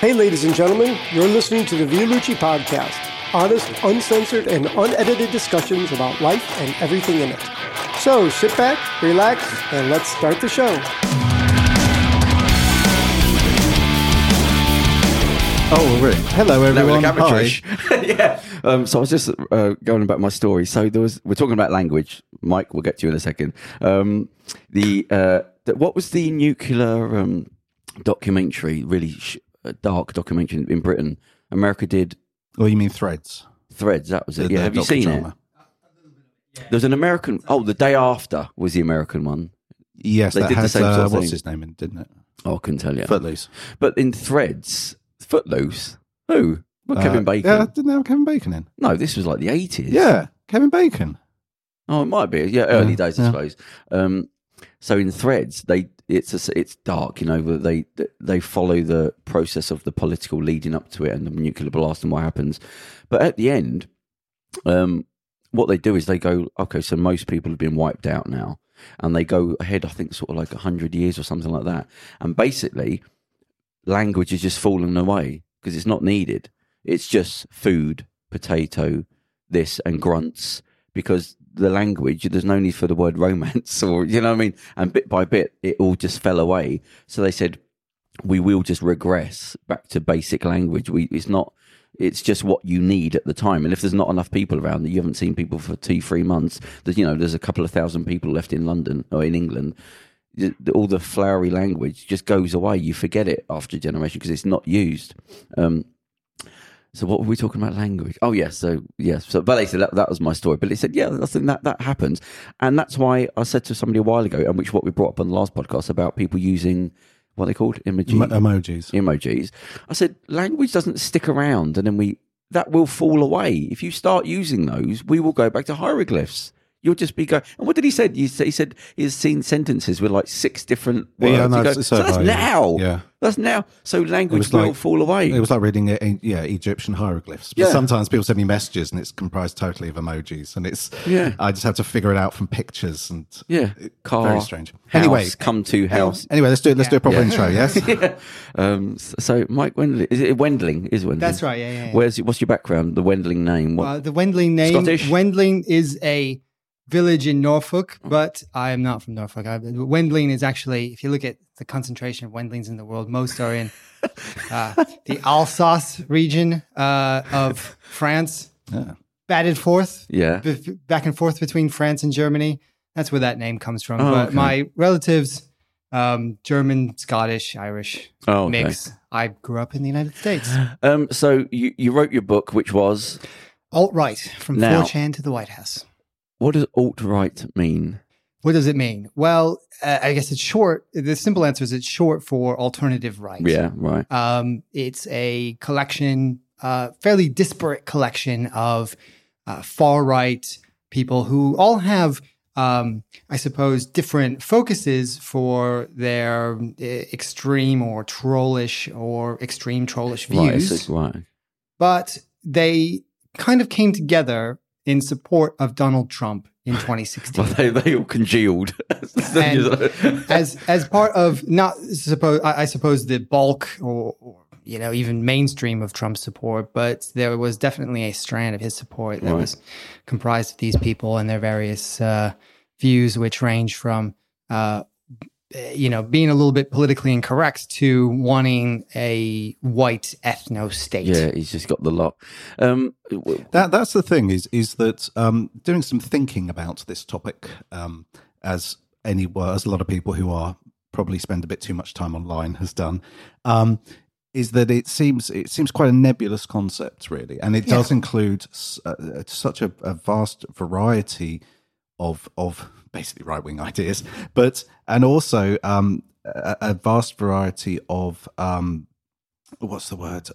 Hey, ladies and gentlemen, you're listening to the Vialucci podcast. Honest, uncensored, and unedited discussions about life and everything in it. So sit back, relax, and let's start the show. Oh, really? Hello, everyone. Hi. Yeah. So I was just going about my story. So we're talking about language. Mike, we'll get to you in a second. What was the nuclear documentary? Really dark documentary in Britain. America did. Oh, you mean Threads? Threads, that was it. Yeah. Have you seen it? There's an American. Oh, The Day After was the American one. Yes, they did the same sort of thing. What's his name? Didn't it? Oh, I couldn't tell you. Footloose. But in Threads. Footloose? Who? Well, Kevin Bacon. Yeah, didn't they have Kevin Bacon in? No, this was like the 80s. Yeah, Kevin Bacon. Oh, it might be. Yeah, early days, I suppose. So in Threads, it's dark, you know. They follow the process of the political leading up to it and the nuclear blast and what happens. But at the end, what they do is they go, okay, so most people have been wiped out now, and they go ahead, I think, sort of like 100 years or something like that, and basically. Language is just falling away because it's not needed. It's just food, potato, this, and grunts, because the language, there's no need for the word romance or, you know what I mean? And bit by bit, it all just fell away. So they said, we will just regress back to basic language. It's just what you need at the time. And if there's not enough people around, you haven't seen people for 2-3 months, there's a couple of thousand people left in London or in England. All the flowery language just goes away. You forget it after a generation because it's not used. So what were we talking about? Language. Oh, yes. So but they said that was my story. But they said, yeah, I think that happens. And that's why I said to somebody a while ago, and which what we brought up on the last podcast about people using, what are they called? Emojis. I said, language doesn't stick around. And then that will fall away. If you start using those, we will go back to hieroglyphs. You'll just be going. And what did he say? He said he's seen sentences with like 6 different words. Yeah, no, so that's now. Yeah, that's now. So language will fall away. It was like reading Egyptian hieroglyphs. But sometimes people send me messages and it's comprised totally of emojis, and it's I just have to figure it out from pictures and car, very strange. House, anyway, come to house. Anyway, let's do a proper intro. Yes. So Mike Wendling, is it Wendling? Is Wendling? That's right. Yeah. What's your background? The Wendling name. The Wendling name. Scottish. Wendling is a village in Norfolk, but I am not from Norfolk. Wendling is actually, if you look at the concentration of Wendlings in the world, most are in the Alsace region of France, batted forth, back and forth between France and Germany. That's where that name comes from. But my relatives, German, Scottish, Irish mix. I grew up in the United States. So you wrote your book, which was? Alt-Right, From 4chan to the White House. What does alt-right mean? What does it mean? Well, I guess it's short. The simple answer is it's short for alternative right. Yeah, right. It's a collection, fairly disparate collection of far-right people who all have, I suppose, different focuses for their extreme or trollish views. Right. But they kind of came together in support of Donald Trump in 2016. Well, they all congealed. as part of I suppose the bulk or even mainstream of Trump's support, but there was definitely a strand of his support that was comprised of these people and their various views, which range from being a little bit politically incorrect to wanting a white ethno state. Yeah, he's just got the lot. That's the thing is that doing some thinking about this topic, as a lot of people who are probably spend a bit too much time online has done, is that it seems quite a nebulous concept, really, and it does include such a vast variety of basically right-wing ideas, and also a vast variety of, what's the word?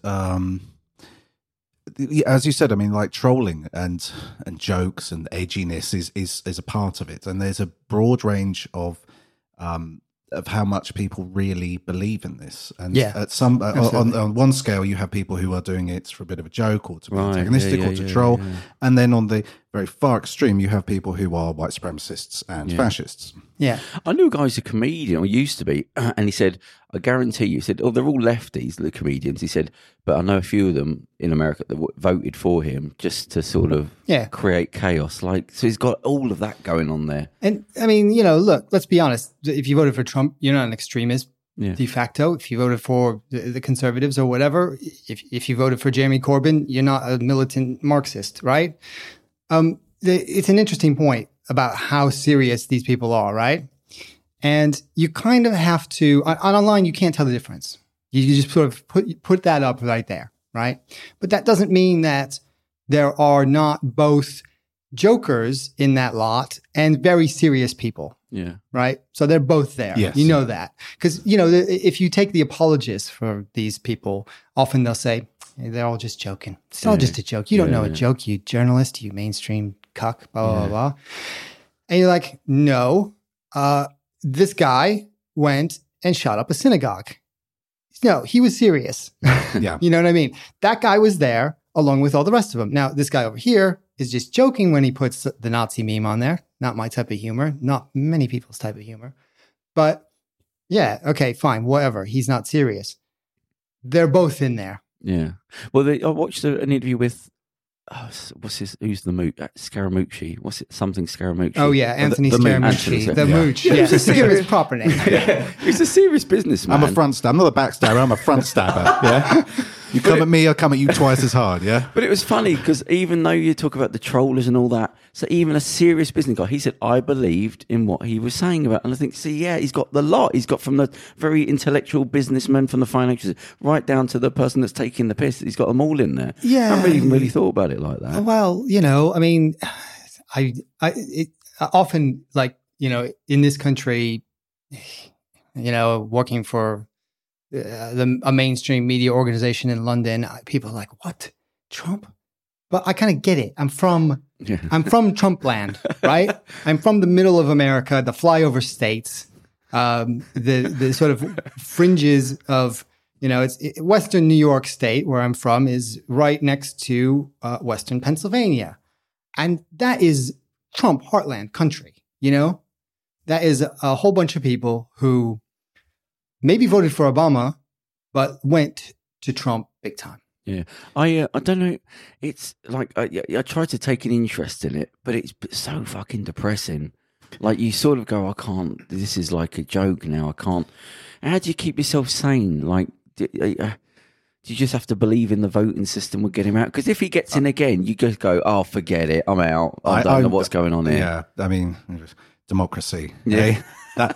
As you said, I mean, like trolling and jokes and edginess is a part of it. And there's a broad range of how much people really believe in this. And at some on one scale, you have people who are doing it for a bit of a joke or to be antagonistic or to troll. And then on the very far extreme, you have people who are white supremacists and fascists. Yeah. I knew a guy who's a comedian, or used to be, and he said, I guarantee you, he said, oh, they're all lefties, the comedians. He said, but I know a few of them in America that voted for him just to sort of create chaos. Like, so he's got all of that going on there. And I mean, you know, look, let's be honest. If you voted for Trump, you're not an extremist. Yeah. De facto, if you voted for the conservatives or whatever, if you voted for Jeremy Corbyn, you're not a militant Marxist, right? It's an interesting point about how serious these people are, right? And you kind of have to, on online, you can't tell the difference. You just sort of put that up right there, right? But that doesn't mean that there are not both jokers in that lot and very serious people. Yeah. Right? So they're both there. Yes. You know that. Because, you know, if you take the apologists for these people, often they'll say, hey, they're all just joking. It's all just a joke. You don't know a joke, you journalist, you mainstream cuck, blah, blah, blah. And you're like, no, this guy went and shot up a synagogue. No, he was serious. Yeah. You know what I mean? That guy was there along with all the rest of them. Now, this guy over here is just joking when he puts the Nazi meme on there. Not my type of humor, not many people's type of humor. But yeah, okay, fine, whatever. He's not serious. They're both in there. Yeah. Well, I watched an interview with, who's the moot? Scaramucci. What's it? Something Scaramucci. Oh, yeah, Anthony Scaramucci. The mooch. Yeah. It's a serious proper name. Yeah. It's a serious businessman. I'm a front stabber. I'm not a back stabber. I'm a front stabber. Yeah. You come at me, I'll come at you twice as hard, yeah? But it was funny because even though you talk about the trollers and all that, so even a serious business guy, he said, I believed in what he was saying about. And I think, see, yeah, he's got the lot. He's got from the very intellectual businessman, from the financiers, right down to the person that's taking the piss. He's got them all in there. Yeah. I haven't even really thought about it like that. Well, you know, I mean, I often, like, you know, in this country, you know, working for a mainstream media organization in London, people are like, what? Trump? But I kind of get it. I'm from Trump land, right? I'm from the middle of America, the flyover states, the sort of fringes of, you know, it's Western New York state where I'm from is right next to Western Pennsylvania. And that is Trump heartland country, you know? That is a whole bunch of people who maybe voted for Obama, but went to Trump big time. Yeah, I don't know. It's like I try to take an interest in it, but it's so fucking depressing. Like you sort of go, I can't. This is like a joke now. I can't. How do you keep yourself sane? Like, do you just have to believe in the voting system will get him out? Because if he gets in again, you just go, oh, forget it. I'm out. I don't know what's going on here. Yeah, I mean, democracy. Yeah. Eh?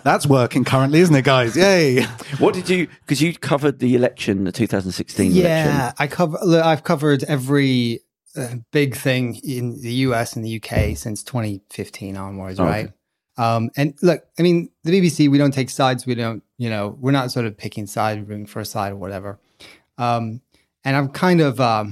That's working currently, isn't it, guys? Yay! What did you? Because you covered the election, the 2016 election. Yeah, I've covered every big thing in the US and the UK since 2015 onwards, right? Okay. And look, I mean, the BBC, we don't take sides. We don't, you know, we're not sort of picking side, rooting for a side or whatever. And I'm kind of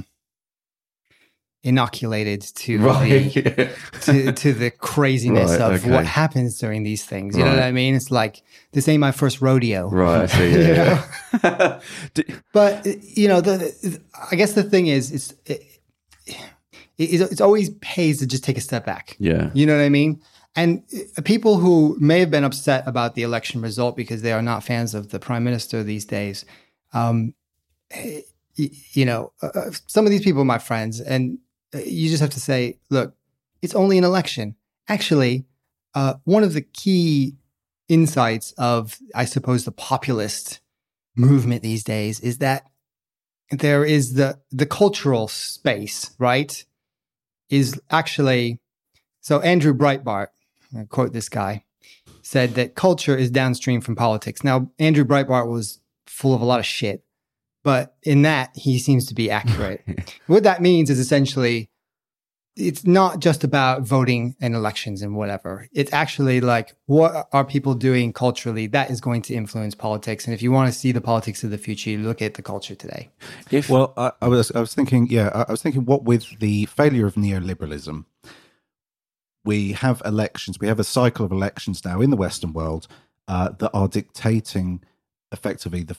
inoculated to the craziness of what happens during these things. You know what I mean? It's like, this ain't my first rodeo. Right, I see. Yeah, yeah. But, you know, I guess the thing is, it's always pays to just take a step back. Yeah. You know what I mean? And people who may have been upset about the election result because they are not fans of the prime minister these days, you know, some of these people are my friends, and you just have to say, look, it's only an election. Actually, one of the key insights of, I suppose, the populist movement these days is that there is the cultural space, right, is actually... So Andrew Breitbart, I quote this guy, said that culture is downstream from politics. Now, Andrew Breitbart was full of a lot of shit, but in that, he seems to be accurate. What that means is essentially, it's not just about voting and elections and whatever. It's actually like, what are people doing culturally that is going to influence politics? And if you want to see the politics of the future, you look at the culture today. I was thinking, what with the failure of neoliberalism, we have elections. We have a cycle of elections now in the Western world that are dictating effectively the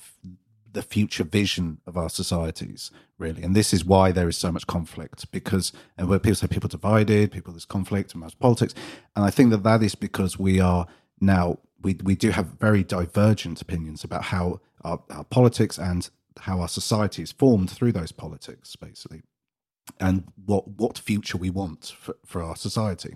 the future vision of our societies, really. And this is why there is so much conflict, because, and where people say people divided, people there's conflict and much politics. And I think that that is because we are now, we do have very divergent opinions about how our politics and how our society is formed through those politics, basically, and what future we want for our society.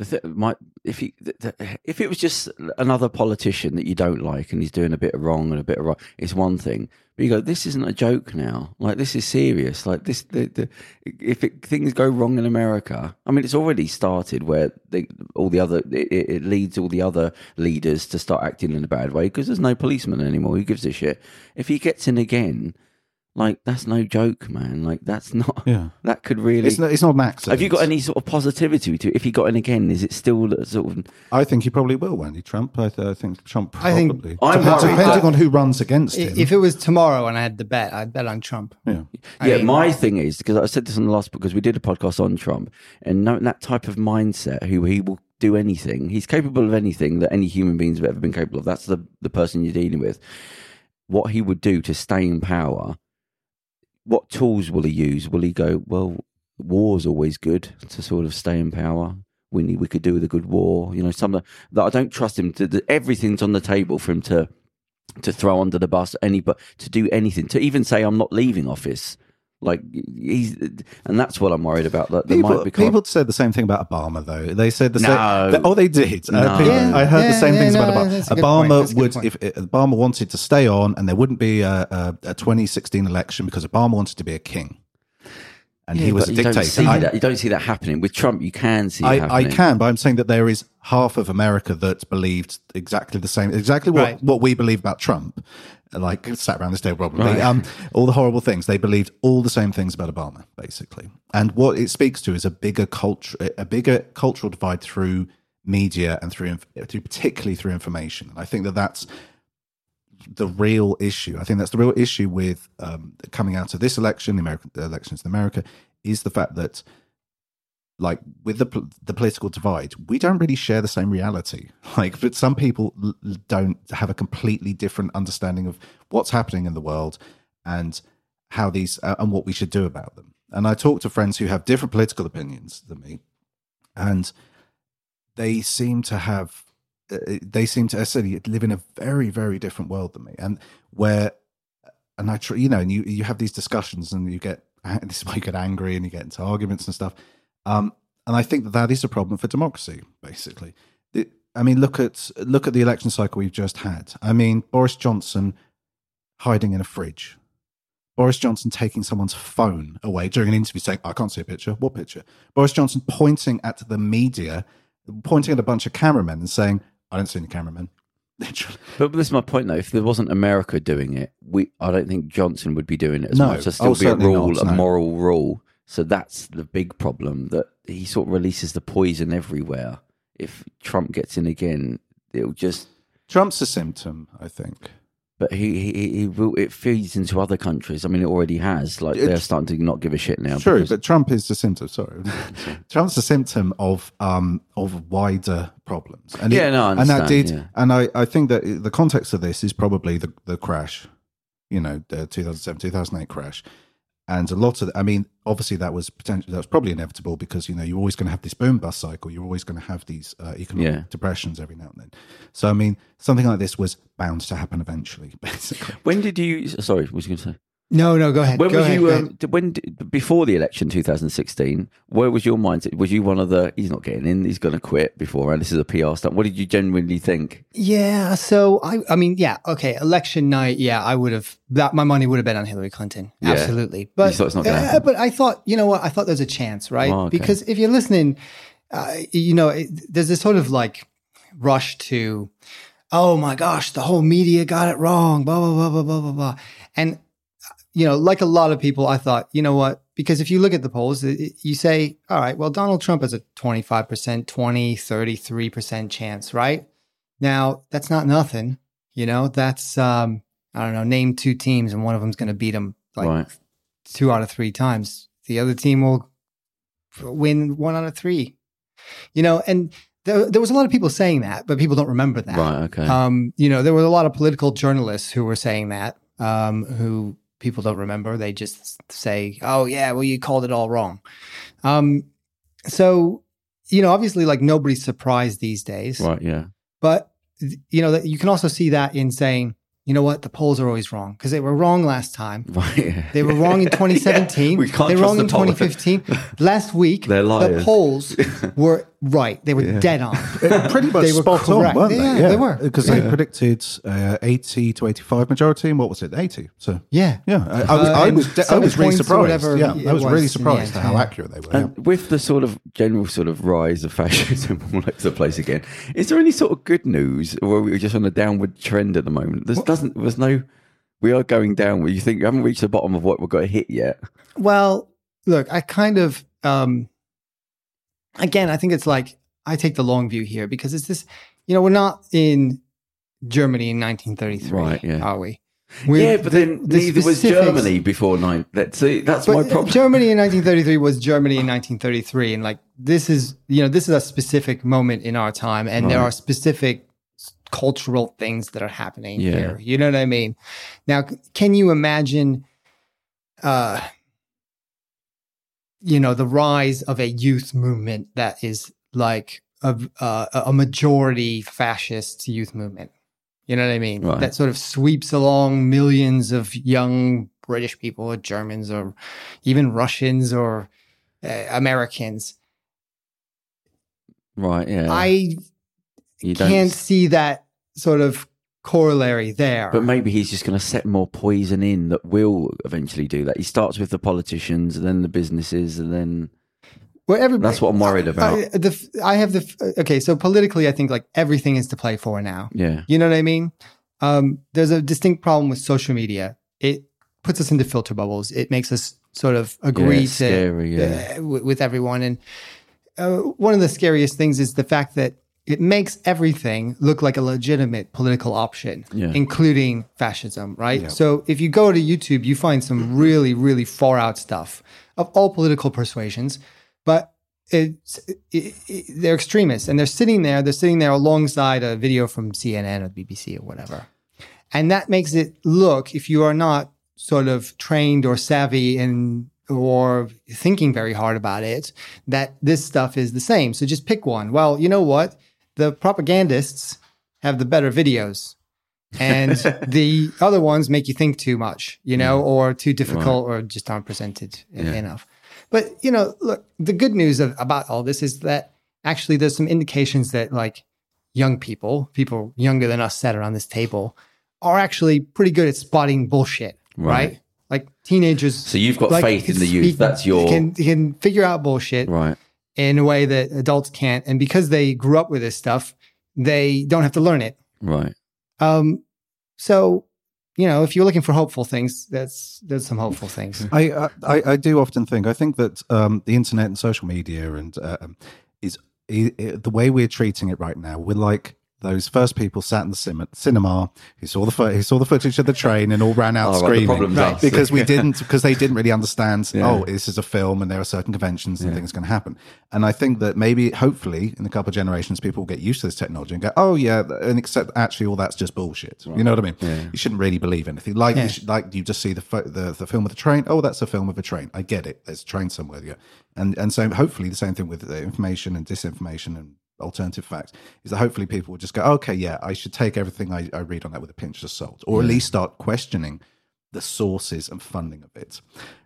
If it was just another politician that you don't like and he's doing a bit of wrong and a bit of right, it's one thing. But you go, this isn't a joke now. Like, this is serious. Like this, things go wrong in America, I mean, it's already started where it leads all the other leaders to start acting in a bad way because there's no policeman anymore. Who gives a shit? If he gets in again, like, that's no joke, man. Like, that's not... Yeah. That could really... It's not an accident. Have you got any sort of positivity to it? If he got in again, is it still sort of... I think he probably will, won't he, Trump? I think Trump probably... Depending on who runs against him. If it was tomorrow and I had the bet, I'd bet on Trump. Yeah. My thing is, because I said this on the last... Because we did a podcast on Trump, and knowing that type of mindset, who he will do anything. He's capable of anything that any human beings have ever been capable of. That's the person you're dealing with. What he would do to stay in power... What tools will he use? Will he go, well, war's always good to sort of stay in power. We could do with a good war. You know, something that I don't trust him to, everything's on the table for him to throw under the bus, to do anything, to even say, I'm not leaving office. Like, and that's what I'm worried about. That people said the same thing about Obama, though. They said the same. Oh, they did. No. I heard the same things about Obama. If Obama wanted to stay on, and there wouldn't be a 2016 election because Obama wanted to be a king, and he was a dictator. You don't see that happening with Trump. You can see it happening. I can, but I'm saying that there is half of America that believed exactly the same, what we believe about Trump. Like, sat around this table, probably. Right. All the horrible things. They believed all the same things about Obama, basically. And what it speaks to is a bigger cultural divide through media and particularly through information. And I think that that's the real issue. I think that's the real issue with coming out of this election, the elections in America, is the fact that, like, with the political divide, we don't really share the same reality. Like, but some people don't have a completely different understanding of what's happening in the world and how these and what we should do about them. And I talk to friends who have different political opinions than me, and they seem to have live in a very, very different world than me. And you have these discussions, and this is why you get angry and you get into arguments and stuff. And I think that is a problem for democracy, basically. Look at the election cycle we've just had. I mean, Boris Johnson hiding in a fridge. Boris Johnson taking someone's phone away during an interview saying, I can't see a picture. What picture? Boris Johnson pointing at the media, pointing at a bunch of cameramen and saying, I don't see any cameramen. But this is my point, though. If there wasn't America doing it, I don't think Johnson would be doing it as much. There'd still be a rule, a moral rule. So that's the big problem, that he sort of releases the poison everywhere. If Trump gets in again, it'll just... Trump's a symptom, I think. But it feeds into other countries. I mean, it already has. Like, they're starting to not give a shit now. True, but Trump is a symptom, sorry. Trump's a symptom of wider problems. And I understand. And I think that the context of this is probably the crash, the 2007, 2008 crash. And a lot of, obviously that was probably inevitable because, you're always going to have this boom bust cycle. You're always going to have these economic depressions every now and then. So, something like this was bound to happen eventually, basically. When did you, sorry, what was you going to say? No, go ahead. Before the election 2016, where was your mindset? Was you one of the, he's not getting in, he's going to quit before, and this is a PR stunt? What did you genuinely think? Yeah, so, election night, I would have, my money would have been on Hillary Clinton, absolutely. But you thought it's not going to happen? But I thought, you know what, I thought there's a chance, right? Oh, okay. Because if you're listening, there's this sort of like rush to, oh my gosh, the whole media got it wrong, blah, blah, blah, blah, blah, blah, blah. And like a lot of people, I thought, you know what? Because if you look at the polls, you say, all right, well, Donald Trump has a 25%, 20%, 33% chance, right? Now, that's not nothing. That's, I don't know, name two teams and one of them's going to beat him like two out of three times. The other team will win one out of three, and there was a lot of people saying that, but people don't remember that. Right, okay. There were a lot of political journalists who were saying that. who people don't remember. They just say, oh, yeah, well, you called it all wrong. So, you know, obviously, like, nobody's surprised these days. Right, yeah. But, you know, you can also see that in saying, you know what, the polls are always wrong because they were wrong last time. Right, yeah. They were wrong in 2017. Yeah, we can't they were wrong in 2015. Last week, the polls were right. They were dead on. Pretty much spot on, weren't they? Yeah, they were. Because they predicted 80 to 85 majority, and what was it, 80? So yeah. I was really surprised. I was really surprised at how accurate they were. And with the sort of general sort of rise of fascism all over the place again, is there any sort of good news, or are we just on a downward trend at the moment? We are going downward. You think you haven't reached the bottom of what we've got to hit yet? Well, look, I kind of, again, I think it's like, I take the long view here because it's this, you know, we're not in Germany in 1933, right, yeah. Are we? We're, yeah, but then neither was Germany before nine. That's my problem. Germany in 1933 was Germany in 1933. And like, this is, you know, this is a specific moment in our time. And right. There are specific cultural things that are happening here. You know what I mean? Now, can you imagine, you know, the rise of a youth movement that is like a majority fascist youth movement? You know what I mean? Right. That sort of sweeps along millions of young British people or Germans or even Russians or Americans. Right, yeah. You can't see that sort of corollary there. But maybe he's just going to set more poison in that will eventually do that. He starts with the politicians and then the businesses and then... Well, that's what I'm worried about. So politically, I think like everything is to play for now. Yeah. You know what I mean? There's a distinct problem with social media. It puts us into filter bubbles. It makes us sort of agree with everyone. And one of the scariest things is the fact that it makes everything look like a legitimate political option, including fascism, right? Yeah. So if you go to YouTube, you find some really, really far out stuff of all political persuasions, but they're extremists and they're sitting there alongside a video from CNN or BBC or whatever. And that makes it look, if you are not sort of trained or savvy or thinking very hard about it, that this stuff is the same. So just pick one. Well, you know what? The propagandists have the better videos and the other ones make you think too much, you know, or too difficult or just aren't presented enough. But, you know, look, the good news about all this is that actually there's some indications that like young people younger than us sat around this table are actually pretty good at spotting bullshit, right? Like teenagers. So you've got like, faith in the youth. That's your... Can figure out bullshit. Right. In a way that adults can't. And because they grew up with this stuff, they don't have to learn it. Right. So, you know, if you're looking for hopeful things, there's some hopeful things. I do often think, that the internet and social media and the way we're treating it right now, we're like those first people sat in the cinema who saw the footage of the train and all ran out screaming because they didn't really understand. Yeah. Oh, this is a film, and there are certain conventions and things can happen. And I think that maybe, hopefully, in a couple of generations, people will get used to this technology and go, "Oh yeah," and accept actually all that's just bullshit. Right. You know what I mean? Yeah. You shouldn't really believe anything. Like you just see the film of the train. Oh, that's a film of a train. I get it. There's a train somewhere. Yeah. And so hopefully the same thing with the information and disinformation and alternative facts is that hopefully people will just go, okay, yeah, I should take everything I read on that with a pinch of salt, or at least start questioning the sources and funding of it.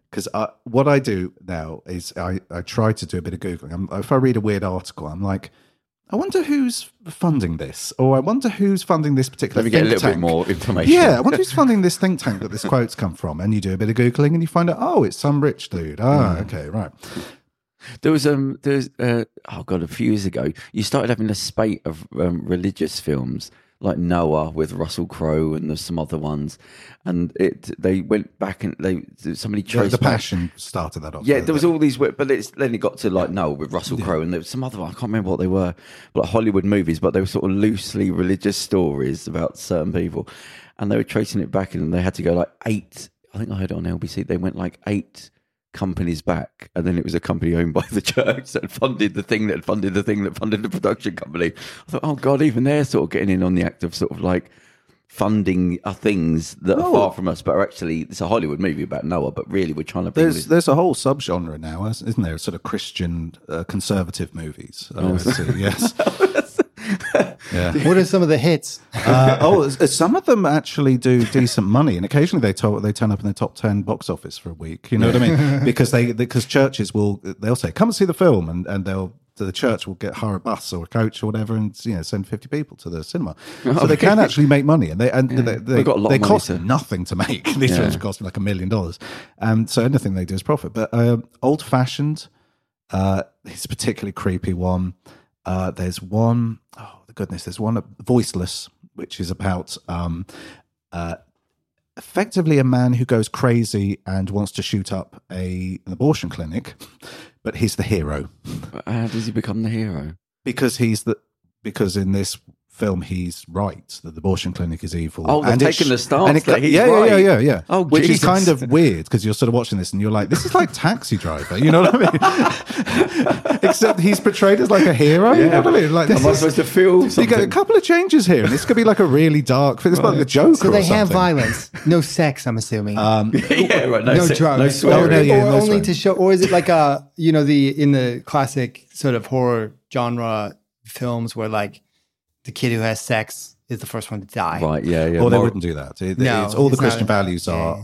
Because what I do now is I try to do a bit of Googling. If I read a weird article, I'm like, I wonder who's funding this, or I wonder who's funding this particular think tank. Let me get a little bit more information. Yeah, I wonder who's funding this think tank that this quote's come from. And you do a bit of Googling and you find out, oh, it's some rich dude. Ah, okay, right. There was a few years ago, you started having a spate of religious films like Noah with Russell Crowe, and there's some other ones, and they went back and somebody traced the Passion started that off. Yeah, there was all these, but then it got to like Noah with Russell Crowe, and there was some other one, I can't remember what they were, like Hollywood movies, but they were sort of loosely religious stories about certain people, and they were tracing it back, and they had to go like eight. I think I heard it on LBC. They went like eight companies back, and then it was a company owned by the church that funded the thing that funded the thing that funded the production company. I thought, oh God, even they're sort of getting in on the act of sort of like funding things that are far from us, but are actually, it's a Hollywood movie about Noah, but really we're trying to bring there's a whole subgenre now, isn't there? Sort of Christian conservative movies. Yes. Yeah. What are some of the hits? Some of them actually do decent money, and occasionally they turn up in the top 10 box office for a week. You know what I mean? Because because churches they'll say, "Come and see the film," and the church will hire a bus or a coach or whatever, and send 50 people to the cinema. So they can actually make money, and they cost nothing to make. These films cost like $1 million, and so anything they do is profit. But old-fashioned, it's a particularly creepy one. There's one, there's one, Voiceless, which is about effectively a man who goes crazy and wants to shoot up an abortion clinic, but he's the hero. How does he become the hero? Because in this film he's right that the abortion clinic is evil. Oh, they're taking the stance that he's right. Yeah. Oh, which is kind of weird, because you're sort of watching this and you're like, this is like Taxi Driver, you know what I mean? Except he's portrayed as like a hero, you know what I mean? Like, am I supposed to feel something? You get a couple of changes here, and this could be like a really dark film. It's like the Joker. So they have violence, no sex, I'm assuming. No drugs, no swearing. No only to show, or is it like a, in the classic sort of horror genre films where like, the kid who has sex is the first one to die. Right, yeah. Well, they wouldn't do that. It's Christian values are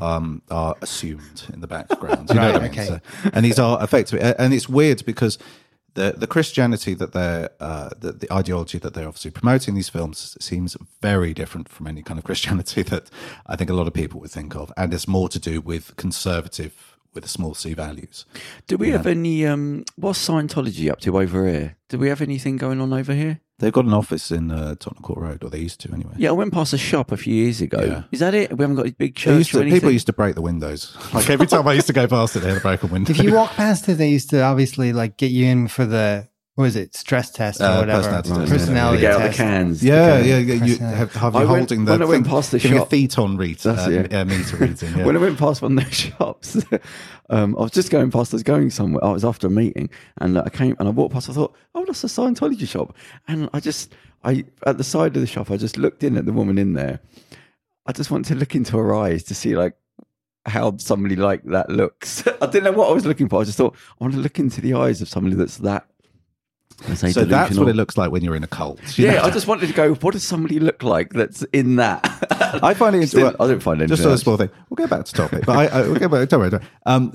assumed in the background. You know what I mean? Okay. And these are effectively... And it's weird because the Christianity that the ideology that they're obviously promoting in these films seems very different from any kind of Christianity that I think a lot of people would think of. And it's more to do with conservative, with a small c, values. Do we have any... what's Scientology up to over here? Do we have anything going on over here? They've got an office in Tottenham Court Road, or they used to anyway. Yeah, I went past a shop a few years ago. Yeah. Is that it? We haven't got a big church or anything? People used to break the windows. Like every time I used to go past it, they had a broken window. If you walk past it, they used to obviously like get you in for the, what was it, stress test or whatever. Personality test. Get out the cans. Yeah. You have you holding the... When I went past the shop... a theton read, meter reading. Yeah. When I went past one of those shops, I was just going past, I was going somewhere, I was after a meeting, and I walked past, I thought, oh, that's a Scientology shop. And I at the side of the shop, I just looked in at the woman in there. I just wanted to look into her eyes to see like, how somebody like that looks. I didn't know what I was looking for. I just thought, I want to look into the eyes of somebody that's that. So that's what it looks like when you're in a cult. You know? I just wanted to go, what does somebody look like that's in that? I find it interesting. I don't find it interesting. Just a small thing. We'll go back to topic. Don't worry.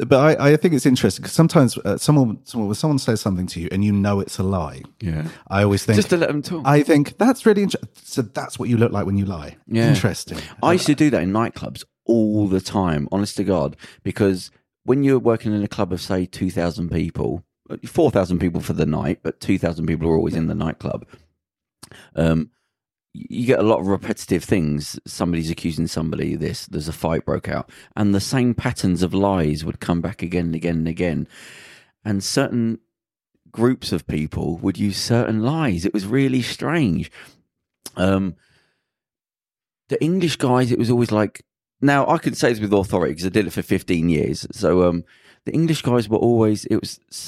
But I think it's interesting because sometimes someone says something to you and you know it's a lie. Yeah. I always think... Just to let them talk. I think that's really interesting. So that's what you look like when you lie. Yeah. Interesting. I used to do that in nightclubs all the time, honest to God, because when you're working in a club of, say, 2,000 people... 4,000 people for the night, but 2,000 people are always in the nightclub. You get a lot of repetitive things. Somebody's accusing somebody of this. There's a fight broke out. And the same patterns of lies would come back again and again and again. And certain groups of people would use certain lies. It was really strange. The English guys, it was always like... Now, I can say this with authority because I did it for 15 years. So... The English guys were always,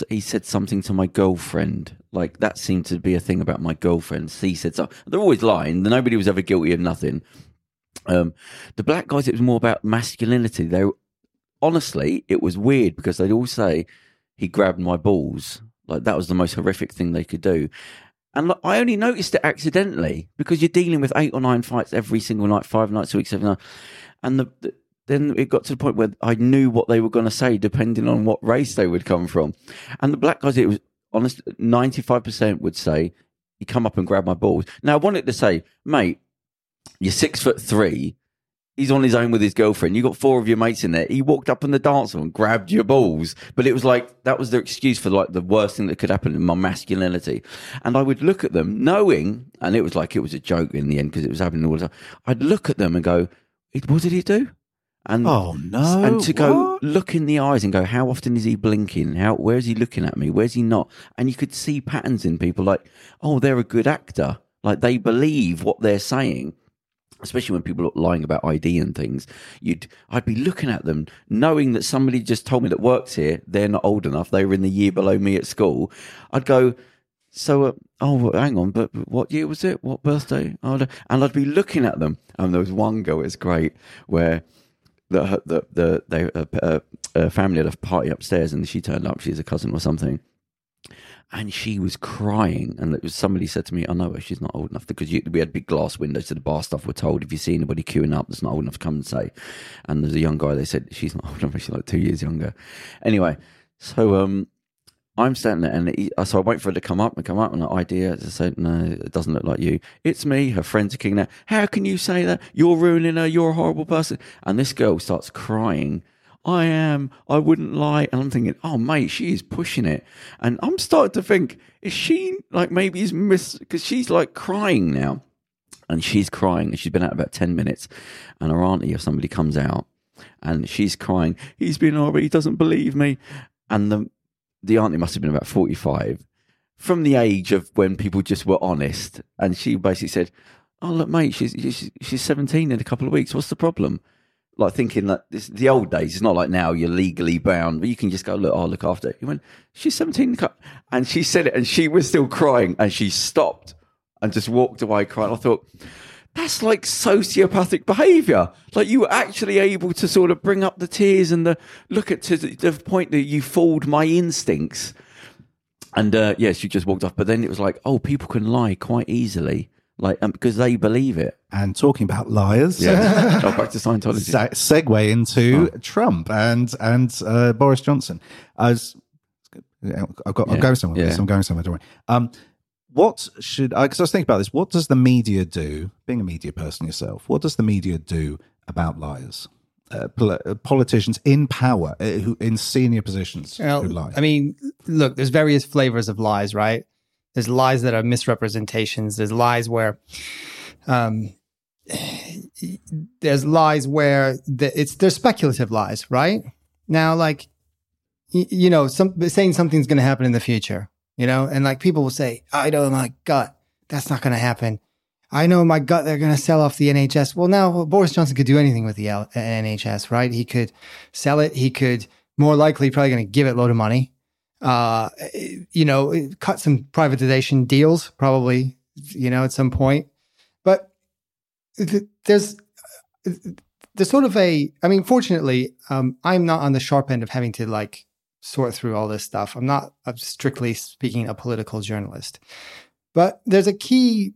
he said something to my girlfriend. Like, that seemed to be a thing about my girlfriend. He said something. They're always lying. Nobody was ever guilty of nothing. The black guys, it was more about masculinity. Honestly, it was weird because they'd all say, he grabbed my balls. Like, that was the most horrific thing they could do. And look, I only noticed it accidentally because you're dealing with 8 or 9 fights every single night, 5 nights a week, 7 nights. And then it got to the point where I knew what they were going to say depending on what race they would come from. And the black guys, it was honest, 95% would say, you come up and grab my balls. Now, I wanted to say, mate, you're 6'3", he's on his own with his girlfriend, you got 4 of your mates in there, he walked up on the dance floor and grabbed your balls. But it was like, that was their excuse for like the worst thing that could happen in my masculinity. And I would look at them knowing, and it was like, it was a joke in the end because it was happening all the time. I'd look at them and go, what did he do? And, oh no! And to go look in the eyes and go, how often is he blinking? Where is he looking at me? Where's he not? And you could see patterns in people like, oh, they're a good actor. Like they believe what they're saying, especially when people are lying about ID and things. I'd be looking at them knowing that somebody just told me that works here. They're not old enough. They were in the year below me at school. I'd go, So, oh, hang on, but what year was it? What birthday? And I'd be looking at them, and there was one girl, it's great, where her family had a party upstairs, and she turned up, she's a cousin or something, and she was crying, and it was, somebody said to me, I know her, she's not old enough, because we had big glass windows to the bar stuff, we're told, if you see anybody queuing up that's not old enough to come and say, and there's a young guy, they said, she's not old enough, she's like 2 years younger. Anyway, so, I'm standing there, and so I wait for her to come up, and the idea is to say, no, it doesn't look like you. It's me, her friends are kicking out. How can you say that? You're ruining her, you're a horrible person. And this girl starts crying, I wouldn't lie. And I'm thinking, oh, mate, she is pushing it. And I'm starting to think, is she, like, maybe is because she's, like, crying now. And she's crying, and she's been out about 10 minutes, and her auntie or somebody comes out, and she's crying, he's been horrible, he doesn't believe me. And the auntie must have been about 45, from the age of when people just were honest. And she basically said, oh, look, mate, she's 17 in a couple of weeks. What's the problem? Like, thinking that this, the old days, it's not like now you're legally bound, but you can just go, look, I'll look after it. He went, she's 17. And she said it, and she was still crying, and she stopped and just walked away crying. I thought, that's like sociopathic behaviour. Like, you were actually able to sort of bring up the tears and to the point that you fooled my instincts. And yes, you just walked off. But then it was like, oh, people can lie quite easily, like, because they believe it. And talking about liars, yeah. Oh, back to Scientology. Segue into Trump and Boris Johnson. I'm going somewhere. Yeah. With this. I'm going somewhere. Don't worry. What should I, because I was thinking about this, what does the media do, being a media person yourself, what does the media do about liars? Politicians in power, who in senior positions, who lie? I mean, look, there's various flavors of lies, right? There's lies that are misrepresentations. There's lies where, they're speculative lies, right? Now, like, you know, saying something's going to happen in the future. You know, and like people will say, I know in my gut that's not going to happen. I know in my gut they're going to sell off the NHS. Well, now Boris Johnson could do anything with the NHS, right? He could sell it. He could, more likely, probably going to give it a load of money. You know, cut some privatization deals, probably, you know, at some point. But there's sort of a, I mean, fortunately, I'm not on the sharp end of having to, like, sort through all this stuff. I'm strictly speaking a political journalist. But there's a key,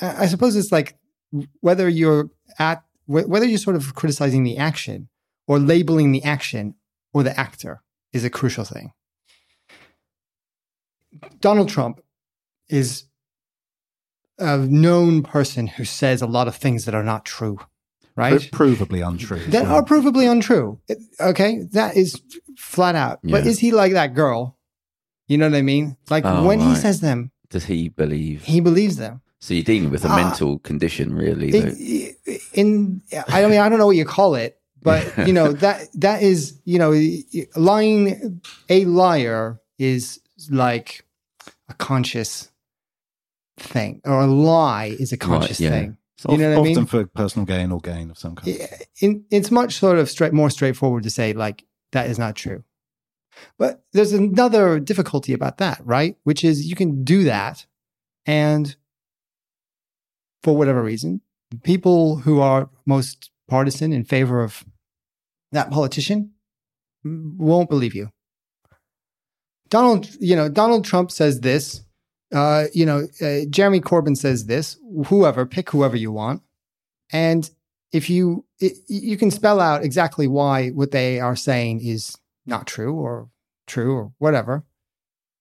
I suppose it's like whether you're sort of criticizing the action or labeling the action or the actor is a crucial thing. Donald Trump is a known person who says a lot of things that are not true. Right? Provably untrue. That are provably untrue. Okay? That is flat out. Yeah. But is he like that girl? You know what I mean? Like, he says them... Does he believe... He believes them. So you're dealing with a mental condition, really, though. I mean, I don't know what you call it, but, you know, that is, you know, lying... A liar is like a conscious thing, or a lie is a conscious thing. You know what I mean? Often for personal gain or gain of some kind. It's much sort of more straightforward to say, like, that is not true. But there's another difficulty about that, right? Which is you can do that, and for whatever reason, people who are most partisan in favor of that politician won't believe you. Donald Trump says this. Jeremy Corbyn says this, pick whoever you want. And if you can spell out exactly why what they are saying is not true or true or whatever.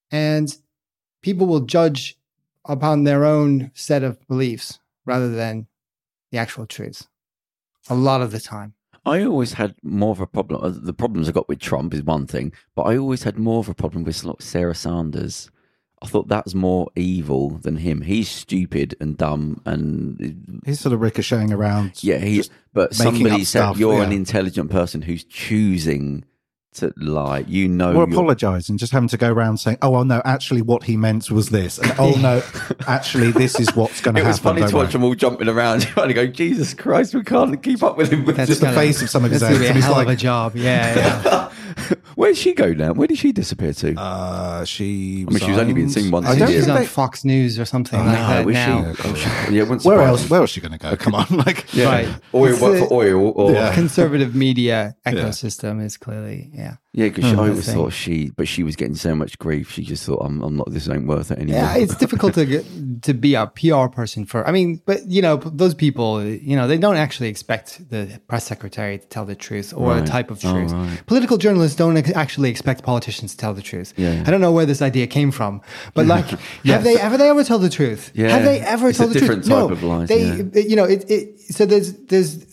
And people will judge upon their own set of beliefs rather than the actual truths. A lot of the time. I always had more of a problem. The problems I got with Trump is one thing, but I always had more of a problem with Sarah Sanders. I thought that's more evil than him. He's stupid and dumb, and he's sort of ricocheting around. Yeah, but somebody said you're an intelligent person who's choosing to lie. You know, or apologising, just having to go around saying, "Oh, well, no, actually, what he meant was this," and "Oh no, actually, this is what's going to happen." It was funny to watch them all jumping around, trying to go, "Jesus Christ, we can't keep up with him." That's just the face of some of his actions. He's like, "A job, yeah." Where did she go now? Where did she disappear to? She was only been seen once. She's on Fox News or something like that now. Where else is she going to go? Come on, oil, conservative media ecosystem is clearly because I always thought she was getting so much grief. She just thought, I'm not. This ain't worth it anymore. Yeah, it's difficult to be a PR person for. I mean, but you know, those people, you know, they don't actually expect the press secretary to tell the truth or the type of truth. Political journalists don't actually expect politicians to tell the truth. Yeah. I don't know where this idea came from, but have they ever told the truth? Yeah. Have they ever told the truth? No, you know, so there's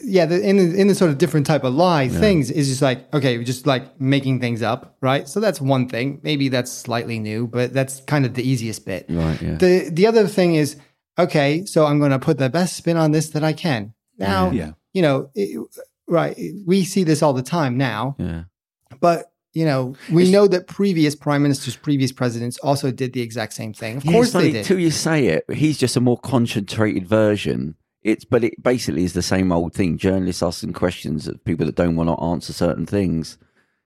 in the sort of different type of lie things is just like, okay, just like making things up, right? So that's one thing. Maybe that's slightly new, but that's kind of the easiest bit. Right, yeah. The other thing is, okay, so I'm going to put the best spin on this that I can. Now, you know, we see this all the time now. Yeah. But, you know, we know that previous prime ministers, previous presidents also did the exact same thing. Of course they did. Until you say it, he's just a more concentrated version. But it basically is the same old thing. Journalists asking questions of people that don't want to answer certain things.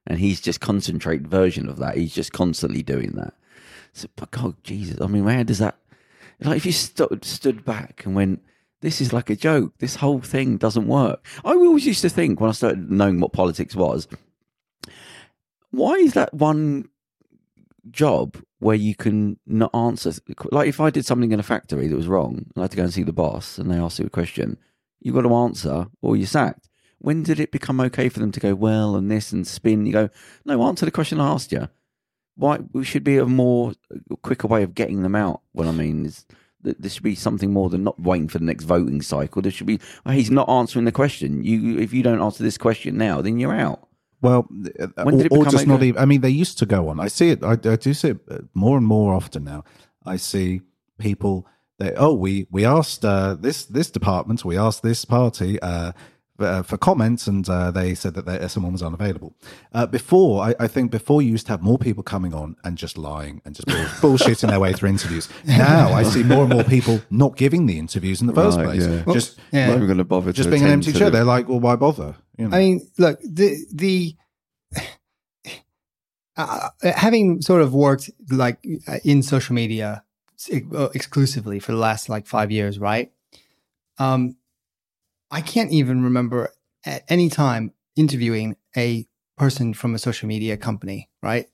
And he's just concentrated version of that. He's just constantly doing that. So, but God, Jesus, I mean, where does that... Like if you stood back and went, this is like a joke. This whole thing doesn't work. I always used to think when I started knowing what politics was, why is that one job where you can not answer? Like if I did something in a factory that was wrong, I had to go and see the boss and they asked you a question, you've got to answer or you're sacked. When did it become okay for them to go, well, and this and spin? You go, no, answer the question I asked you. Why we should be a quicker way of getting them out. What I mean is that there should be something more than not waiting for the next voting cycle. There should be, he's not answering the question. If you don't answer this question now, then you're out. Well, or just not even. I mean, they used to go on. I see it. I do see it more and more often now. I see people. We asked this department. We asked this party for comments, and they said that someone was unavailable. Before, I think before you used to have more people coming on and just lying and just bullshitting their way through interviews. Now I see more and more people not giving the interviews in the first place. Yeah. Not even bother just being an empty chair. They're like, well, why bother? You know? I mean, look, the having sort of worked like in social media exclusively for the last like 5 years, right? I can't even remember at any time interviewing a person from a social media company, right?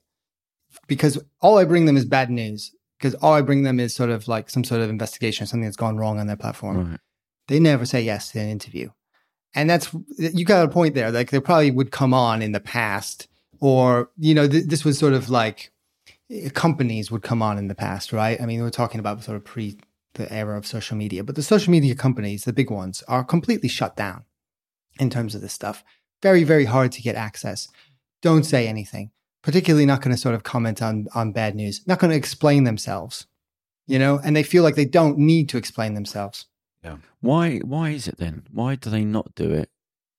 Because all I bring them is bad news, because all I bring them is sort of like some sort of investigation, something that's gone wrong on their platform. Right. They never say yes to an interview. And that's, you got a point there. Like they probably would come on in the past, or, you know, this was sort of like companies would come on in the past, right? I mean, we're talking about sort of the era of social media, but the social media companies, the big ones, are completely shut down in terms of this stuff. Very, very hard to get access. Don't say anything, particularly not going to sort of comment on bad news, not going to explain themselves, you know, and they feel like they don't need to explain themselves. Yeah. Why is it then? Why do they not do it?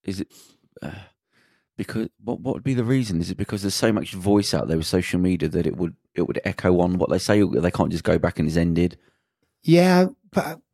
Is it because, what would be the reason? Is it because there's so much voice out there with social media that it would echo on what they say? They can't just go back and it's ended. Yeah,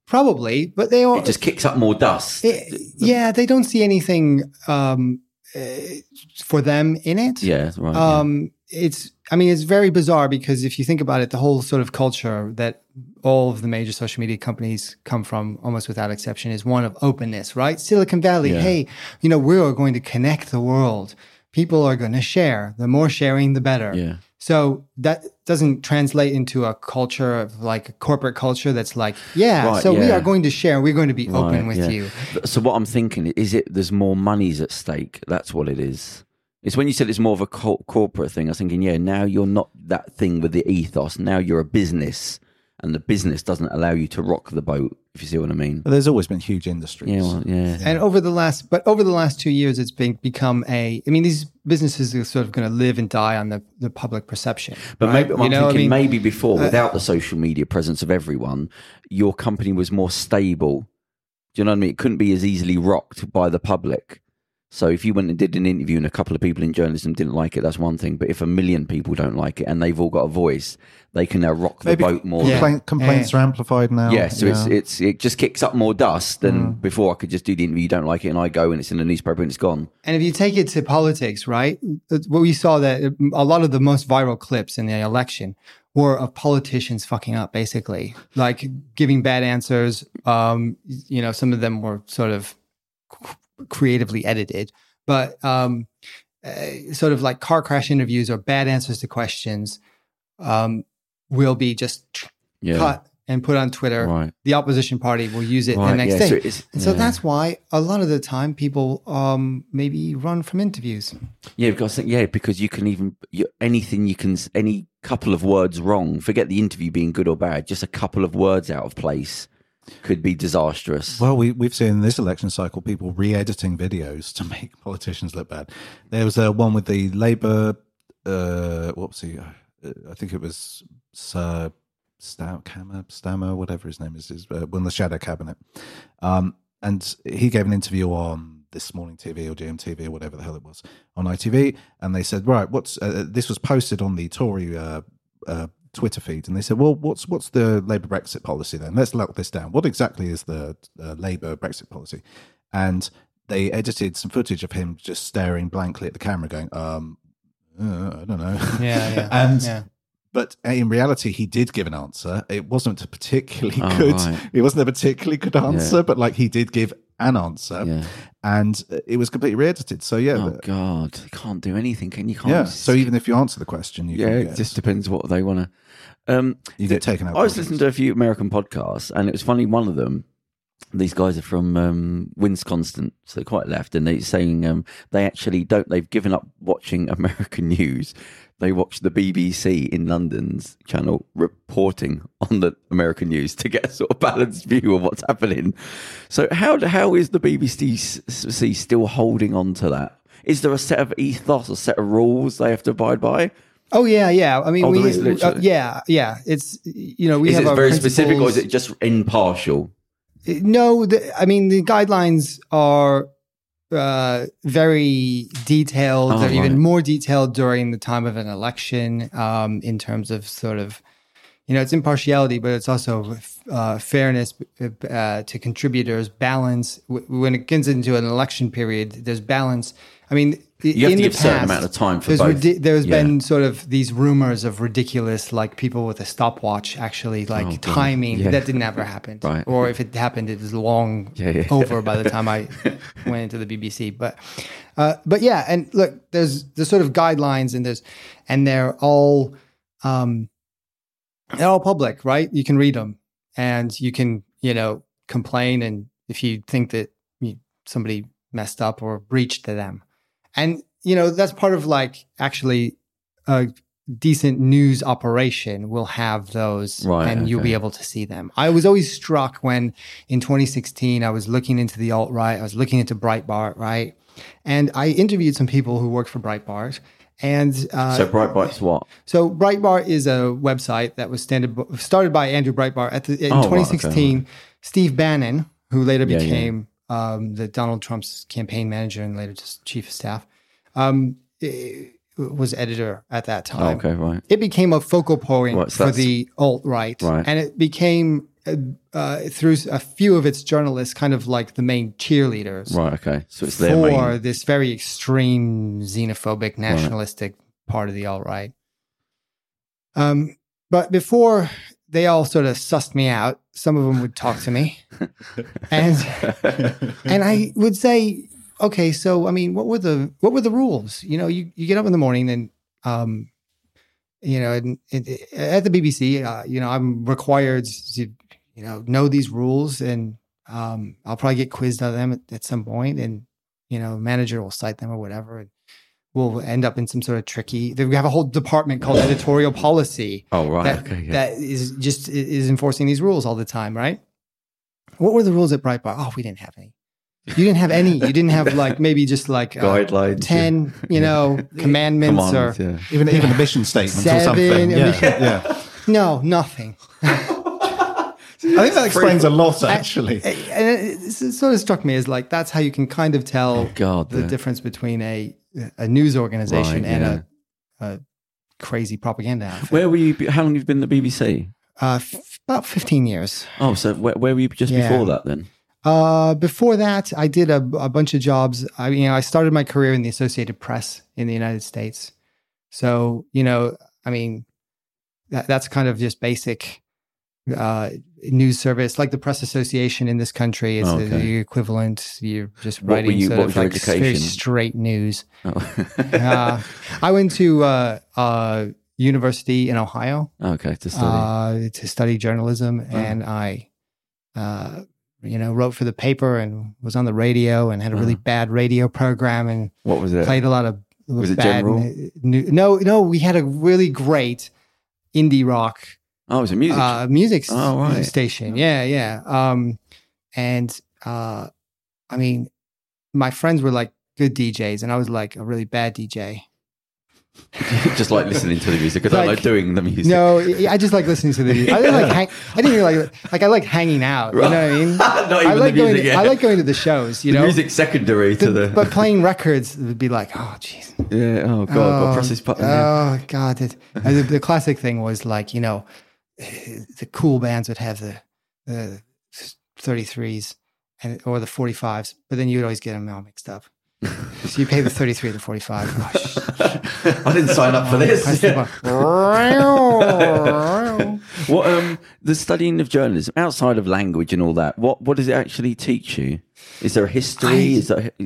probably, but they all... It just kicks up more dust. They don't see anything for them in it. Yeah, right. It's very bizarre because if you think about it, the whole sort of culture that all of the major social media companies come from, almost without exception, is one of openness, right? Silicon Valley, hey, you know, we are going to connect the world. People are going to share. The more sharing, the better. Yeah. So that doesn't translate into a culture of like a corporate culture that's like, we are going to share. We're going to be open with you. So what I'm thinking is there's more money's at stake. That's what it is. It's when you said it's more of a corporate thing. I was thinking, now you're not that thing with the ethos. Now you're a business and the business doesn't allow you to rock the boat, if you see what I mean. But there's always been huge industries. And over the last 2 years, it's become these businesses are sort of going to live and die on the public perception. But right? I'm thinking maybe before, without the social media presence of everyone, your company was more stable. Do you know what I mean? It couldn't be as easily rocked by the public. So if you went and did an interview and a couple of people in journalism didn't like it, that's one thing. But if 1 million people don't like it and they've all got a voice, they can now rock the boat more. Complaints are amplified now. Yeah, so it just kicks up more dust than before. I could just do the interview, you don't like it, and I go and it's in the newspaper and it's gone. And if you take it to politics, right, what we saw that a lot of the most viral clips in the election were of politicians fucking up, basically. Like giving bad answers. Some of them were sort of creatively edited, but sort of like car crash interviews or bad answers to questions will be just cut and put on Twitter. Right. The opposition party will use it the next day. So that's why a lot of the time people maybe run from interviews. Yeah, because you can any couple of words wrong, forget the interview being good or bad, just a couple of words out of place could be disastrous. Well, we've seen in this election cycle people re-editing videos to make politicians look bad. There was one with the Labour, I think it was Sir Stammer, whatever his name is in the shadow cabinet. And he gave an interview on This Morning TV or GMTV or whatever the hell it was on ITV. And they said, right, this was posted on the Tory Twitter feed, and they said, well, what's the Labour Brexit policy then? Let's lock this down. What exactly is the Labour Brexit policy? And they edited some footage of him just staring blankly at the camera going, I don't know. Yeah. But in reality, he did give an answer. It wasn't a particularly good. Right. It wasn't a particularly good answer, but like he did give an answer, and it was completely re-edited. So God, you can't do anything, can you? So even if you answer the question, you can guess. It just depends what they want to. You get taken out. I was listening to a few American podcasts, and it was funny. One of them, these guys are from Wisconsin, so they're quite left, and they're saying they actually don't. They've given up watching American news. They watch the BBC in London's channel reporting on the American news to get a sort of balanced view of what's happening. So how is the BBC still holding on to that? Is there a set of ethos, a set of rules they have to abide by? Oh, yeah. I mean, It's, we have our principles. Is it very specific or is it just impartial? No, the guidelines are very detailed. They're even more detailed during the time of an election in terms of sort of, it's impartiality, but it's also fairness to contributors, balance. When it gets into an election period, there's balance. I mean, you have to give a certain amount of time for both. There's been sort of these rumors of ridiculous, like people with a stopwatch actually timing that didn't ever happen. Right. Or if it happened, it was long over by the time I went into the BBC. But yeah, and look, there's sort of guidelines and they're all public, right? You can read them and you can, complain. And if you think that somebody messed up or breached to them. And, that's part of actually a decent news operation will have those you'll be able to see them. I was always struck when in 2016, I was looking into the alt-right, I was looking into Breitbart, right? And I interviewed some people who worked for Breitbart. And so Breitbart's what? So Breitbart is a website that was started by Andrew Breitbart in 2016. Right, okay. Steve Bannon, who later became... Yeah. The Donald Trump's campaign manager and later just chief of staff, was editor at that time. Okay, right. It became a focal point for the alt-right. Right. And it became, through a few of its journalists, kind of like the main cheerleaders. Right, okay. So it's their main... For this very extreme, xenophobic, nationalistic part of the alt-right. But before... They all sort of sussed me out. Some of them would talk to me. And I would say, okay, so, I mean, what were the rules? You get up in the morning and, at the BBC, I'm required to, know these rules and I'll probably get quizzed on them at some point and, manager will cite them or whatever. And we'll end up in some sort of tricky. We have a whole department called editorial policy. Oh, right. That is enforcing these rules all the time, right? What were the rules at Breitbart? Oh, we didn't have any. You didn't have any. You didn't have guidelines, 10, commandments or even a mission statement or something. No, nothing. I think that explains a lot, actually. And it sort of struck me as like, that's how you can kind of tell the difference between a news organization and a crazy propaganda outfit. Where were you? How long have you been at the BBC? About 15 years. Oh, so where were you just before that then? Before that, I did a bunch of jobs. I started my career in the Associated Press in the United States. So, that's kind of just basic news service, like the Press Association in this country is the equivalent. You're just writing sort of like very straight news. Oh. I went to university in Ohio. Okay, to study journalism, and I. Wrote for the paper and was on the radio and had a really bad radio program. And what was it? Played a lot of No, we had a really great indie rock. Oh, it was a music station. Yeah. My friends were like good DJs, and I was like a really bad DJ. Just like listening to the music. I don't like doing the music. No, I just like listening to the music. I didn't I like hanging out. You know what I mean? Not even I like going to the shows. You know, music secondary to the. But playing records would be like, oh jeez. Yeah. Oh god. Got press this button. Oh god. The classic thing was like, the cool bands would have the 33s or the 45s, but then you'd always get them all mixed up. So you pay the 33 and the 45. Oh, I didn't sign up for this. What the studying of journalism outside of language and all that? What does it actually teach you? Is there a history?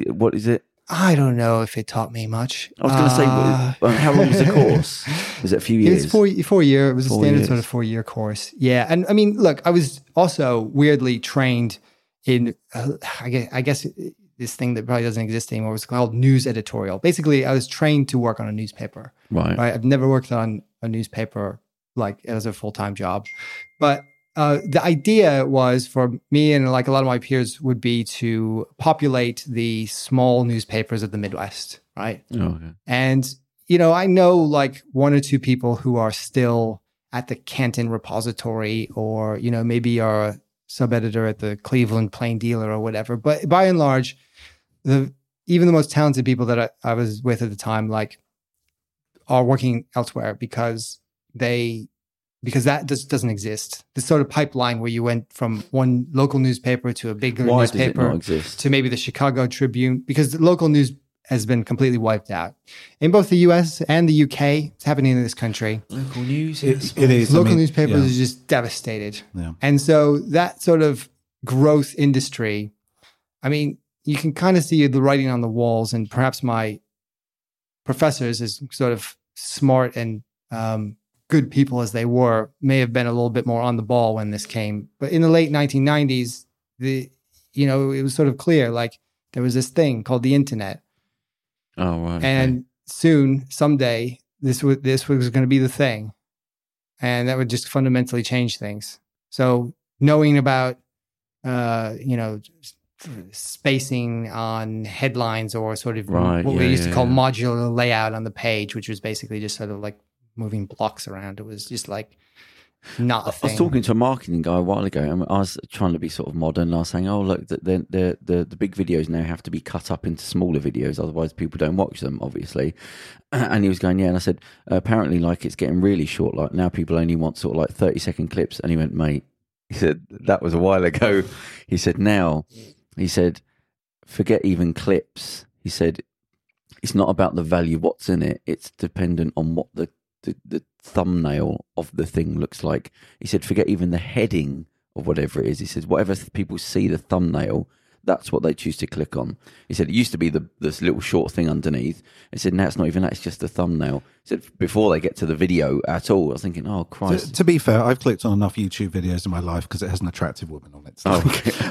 What is it? I don't know if it taught me much. I was going to say, how long was the course? Was it a few years? It's four years. It was a standard sort of 4-year course. Yeah, and I was also weirdly trained in. I guess. This thing that probably doesn't exist anymore was called news editorial. Basically, I was trained to work on a newspaper. Right? I've never worked on a newspaper like as a full-time job. But the idea was for me and like a lot of my peers would be to populate the small newspapers of the Midwest, right? Oh, okay. And, I know like one or two people who are still at the Canton Repository or, maybe are a sub-editor at the Cleveland Plain Dealer or whatever. But by and large, even the most talented people that I was with at the time, like, are working elsewhere because that just doesn't exist. This sort of pipeline where you went from one local newspaper to a bigger newspaper to maybe the Chicago Tribune, because the local news has been completely wiped out in both the US and the UK. It's happening in this country. Local news, it is. Local newspapers are just devastated, and so that sort of growth industry. You can kind of see the writing on the walls, and perhaps my professors, as sort of smart and good people as they were, may have been a little bit more on the ball when this came. But in the late 1990s, it was sort of clear, like there was this thing called the internet. Oh, right. And soon, someday, this was going to be the thing, and that would just fundamentally change things. So knowing about, spacing on headlines or sort of what we used to call modular layout on the page, which was basically just sort of like moving blocks around. It was just like not a thing. I was talking to a marketing guy a while ago, and I was trying to be sort of modern. I was saying, oh, look, the big videos now have to be cut up into smaller videos, otherwise people don't watch them, obviously. And he was going, and I said, apparently like it's getting really short. Like now people only want sort of like 30-second clips. And he went, mate, he said, that was a while ago. He said, now... He said, forget even clips. He said, it's not about the value, what's in it. It's dependent on what the thumbnail of the thing looks like. He said, forget even the heading of whatever it is. He says, whatever people see the thumbnail, that's what they choose to click on. He said, it used to be this little short thing underneath. He said, now it's not even that, it's just the thumbnail. He said, before they get to the video at all, I was thinking, oh, Christ. To be fair, I've clicked on enough YouTube videos in my life because it has an attractive woman on it. So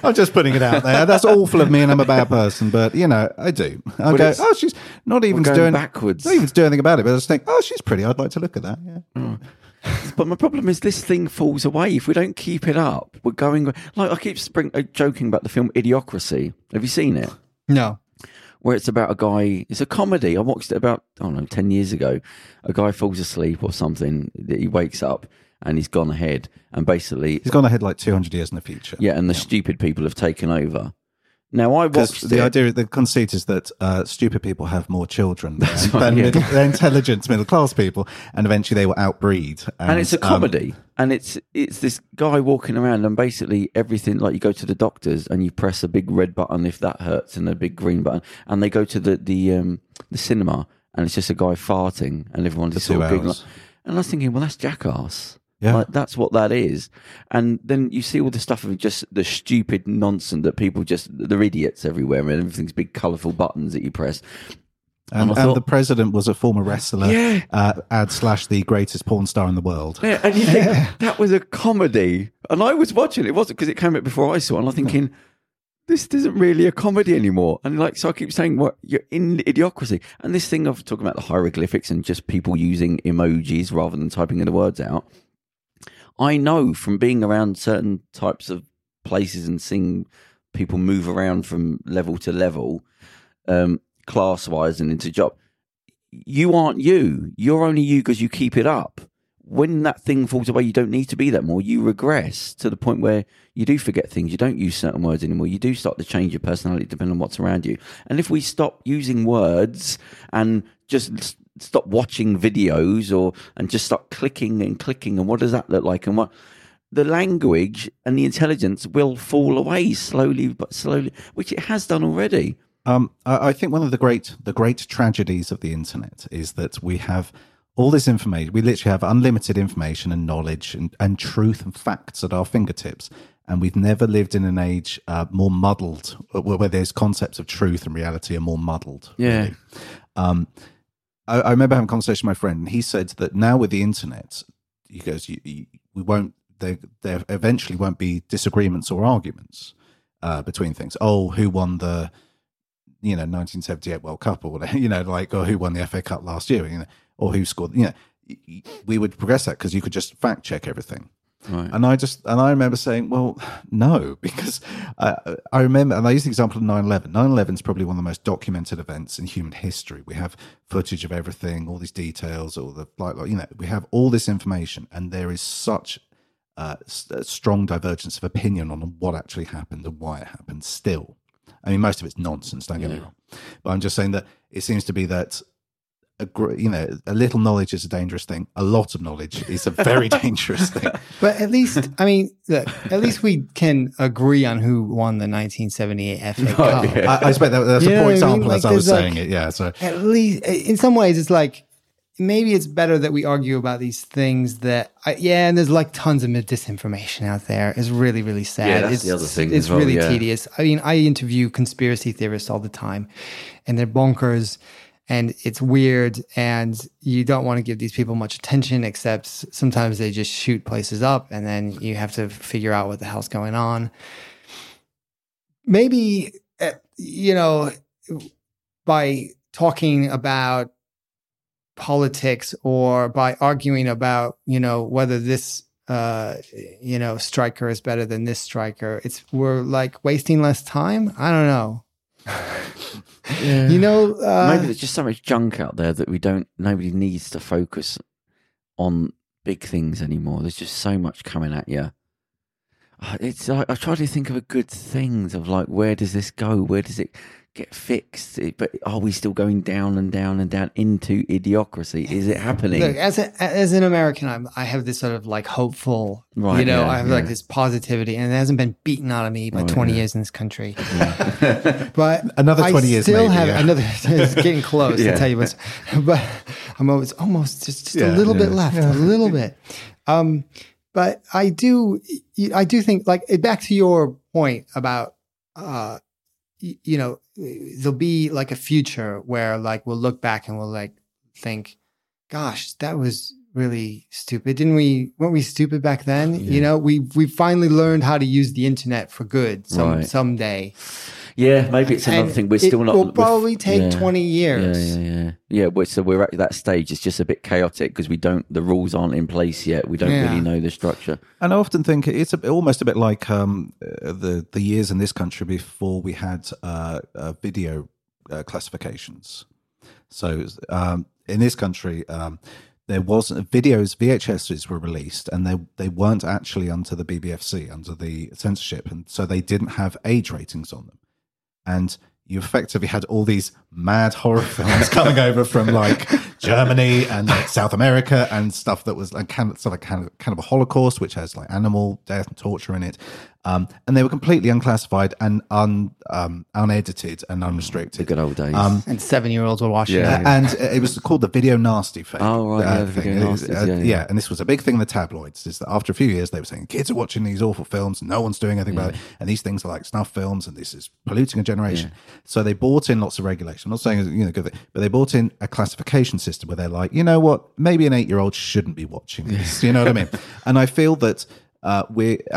I'm just putting it out there. That's awful of me and I'm a bad person, but, I do. I go, oh, she's not even doing backwards. Not even doing anything about it, but I just think, oh, she's pretty. I'd like to look at that. Yeah. Mm. But my problem is this thing falls away if we don't keep it up. We're going like I keep joking about the film Idiocracy. Have you seen it? No. Where it's about a guy. It's a comedy. I watched it about 10 years ago. A guy falls asleep or something. He wakes up and he's gone ahead. And basically... he's gone ahead like 200 years in the future. Yeah, and the stupid people have taken over. Now, I watched it. The conceit is that stupid people have more children than intelligent middle-class people, and eventually they will outbreed. And it's a comedy. And it's this guy walking around, and basically everything, like you go to the doctors and you press a big red button if that hurts and a big green button, and they go to the cinema and it's just a guy farting and everyone's just sort of being like... And I was thinking, well, that's Jackass. Yeah. Like, that's what that is. And then you see all the stuff of just the stupid nonsense that people just, they're idiots everywhere, and everything's big colourful buttons that you press. And the president was a former wrestler, / the greatest porn star in the world. Yeah, and you think, that was a comedy. And I was watching it, wasn't, because it came out before I saw it, and I'm thinking, this isn't really a comedy anymore. And like, so I keep saying, well, you're in Idiocracy. And this thing of talking about the hieroglyphics and just people using emojis rather than typing the words out. I know from being around certain types of places and seeing people move around from level to level, class-wise and into job, you aren't you. You're only you because you keep it up. When that thing falls away, you don't need to be that more. You regress to the point where you do forget things. You don't use certain words anymore. You do start to change your personality depending on what's around you. And if we stop using words and just... stop watching videos and just start clicking and what does that look like and what the language and the intelligence will fall away slowly, which it has done already. I think one of the great tragedies of the internet is that we have all this information. We literally have unlimited information and knowledge and truth and facts at our fingertips. And we've never lived in an age more muddled, where those concepts of truth and reality are more muddled. Yeah. Really. I remember having a conversation with my friend, and he said that now with the internet, he goes, there eventually won't be disagreements or arguments between things. Oh, who won the, 1978 World Cup or whatever, or who won the FA Cup last year, or who scored, we would progress that because you could just fact check everything. Right. And I remember saying, well, no, because I remember, and I use the example of 9/11. 9/11 is probably one of the most documented events in human history. We have footage of everything, all these details, all the we have all this information, and there is such a strong divergence of opinion on what actually happened and why it happened. Still, I mean, most of it's nonsense. Don't get me wrong, but I'm just saying that it seems to be that. A little knowledge is a dangerous thing. A lot of knowledge is a very dangerous thing. But at least, we can agree on who won the 1978 FA Cup. Yeah. I expect that's a poor example as I was saying it. Yeah, so at least in some ways, it's like maybe it's better that we argue about these things that. And there's like tons of disinformation out there. It's really, really sad. Yeah, that's the other thing. It's really tedious. I mean, I interview conspiracy theorists all the time, and they're bonkers. And it's weird, and you don't want to give these people much attention, except sometimes they just shoot places up, and then you have to figure out what the hell's going on. Maybe, by talking about politics or by arguing about, whether this, striker is better than this striker, we're like wasting less time. I don't know. Yeah. Maybe there's just so much junk out there that nobody needs to focus on big things anymore. There's just so much coming at you. I try to think of a good things of like, where does this go? Where does it get fixed? But are we still going down and down and down into idiocracy? Is it happening? Look, as an American, I have this sort of like hopeful, I have like this positivity, and it hasn't been beaten out of me by 20 years in this country. Yeah. But another 20 years, it's getting close. Yeah. I tell you what, but I'm almost just a little bit left, a little bit. But I do think, like, back to your point about, there'll be like a future where like we'll look back and we'll like think, gosh, that was really stupid. Weren't we stupid back then? Yeah. We finally learned how to use the internet for good someday. Yeah, maybe it's another thing. We're still not. It will probably take 20 years. Yeah, so we're at that stage. It's just a bit chaotic because the rules aren't in place yet. We don't really know the structure. And I often think it's almost a bit like the years in this country before we had video classifications. So in this country, there wasn't videos, VHSs were released, and they weren't actually under the BBFC, under the censorship, and so they didn't have age ratings on them. And you effectively had all these mad horror films coming over from like Germany and like South America and stuff that was like kind of a Holocaust, which has like animal death and torture in it. And they were completely unclassified and unedited and unrestricted. The good old days. And 7-year-olds were watching it. And it was called the video nasty thing. Oh, right. Yeah, and this was a big thing in the tabloids, is that after a few years they were saying, kids are watching these awful films, no one's doing anything about it, and these things are like snuff films, and this is polluting a generation. Yeah. So they brought in lots of regulation. I'm not saying, good thing, but they brought in a classification system where they're like, you know what, maybe an 8-year-old shouldn't be watching this. You know what I mean? And I feel that... I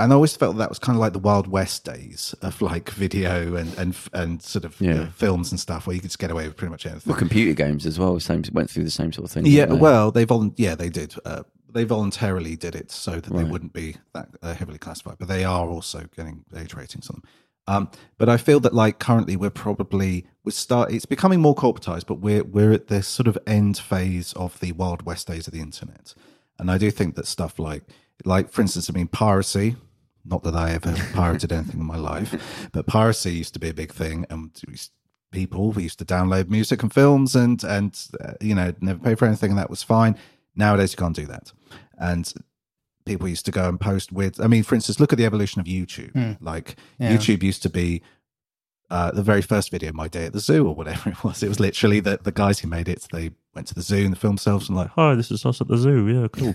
always felt that was kind of like the Wild West days of like video and sort of films and stuff where you could just get away with pretty much anything. Well, computer games as well went through the same sort of thing. Yeah, well, they did. They voluntarily did it so that they wouldn't be that heavily classified, but they are also getting age ratings on them. But I feel that like currently it's becoming more corporatized, but we're at this sort of end phase of the Wild West days of the internet, and I do think that stuff like, for instance, piracy, not that I ever pirated anything in my life, but piracy used to be a big thing. And people used to download music and films and never pay for anything. And that was fine. Nowadays, you can't do that. And people used to go and post weird. For instance, look at the evolution of YouTube. YouTube used to be the very first video, My Day at the Zoo or whatever it was. It was literally the guys who made it, they went to the zoo and filmed themselves and like, hi, this is us at the zoo. Yeah, cool.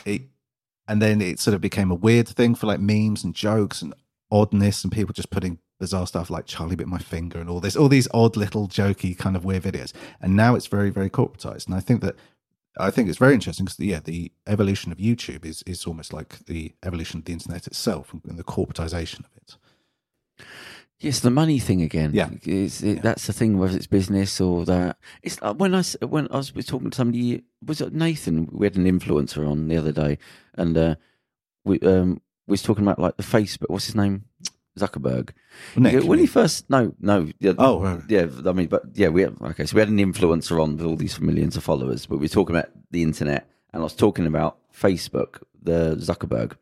And then it sort of became a weird thing for like memes and jokes and oddness and people just putting bizarre stuff like Charlie bit my finger and all these odd little jokey kind of weird videos. And now it's very, very corporatized. And I think it's very interesting because the evolution of YouTube is almost like the evolution of the internet itself and the corporatization of it. Yes, the money thing again. Yeah. That's the thing, whether it's business or that. It's like when I was talking to somebody, was it Nathan? We had an influencer on the other day, and we was talking about like the Facebook. What's his name? Zuckerberg. Nick, when he first, no. Yeah, oh, right. Yeah. So we had an influencer on with all these millions of followers, but we were talking about the internet, and I was talking about Facebook, the Zuckerberg.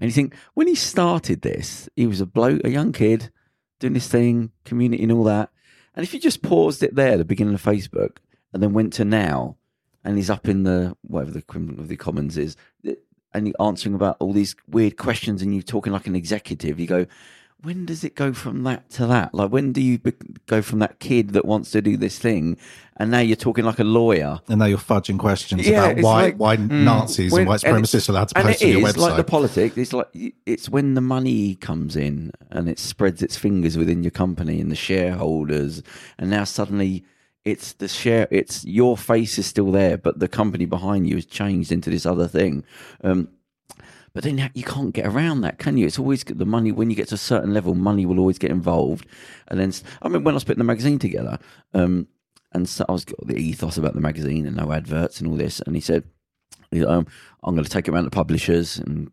And you think, when he started this, he was a young kid, doing this thing, community and all that. And if you just paused it there, the beginning of Facebook, and then went to now, and he's up in the, whatever the equivalent of the Commons is, and you're answering about all these weird questions, and you're talking like an executive, you go, when does it go from that to that? Like, when do you go from that kid that wants to do this thing, and now you're talking like a lawyer? And now you're fudging questions about why Nazis and white supremacists are allowed to post on your website. It's like the politics. It's like it's when the money comes in and it spreads its fingers within your company and the shareholders, and now suddenly it's the share. It's your face is still there, but the company behind you has changed into this other thing. But then you can't get around that, can you? It's always the money. When you get to a certain level, money will always get involved. And then, when I was putting the magazine together, and so I was got the ethos about the magazine and no adverts and all this. And he said, I'm going to take it around to publishers and,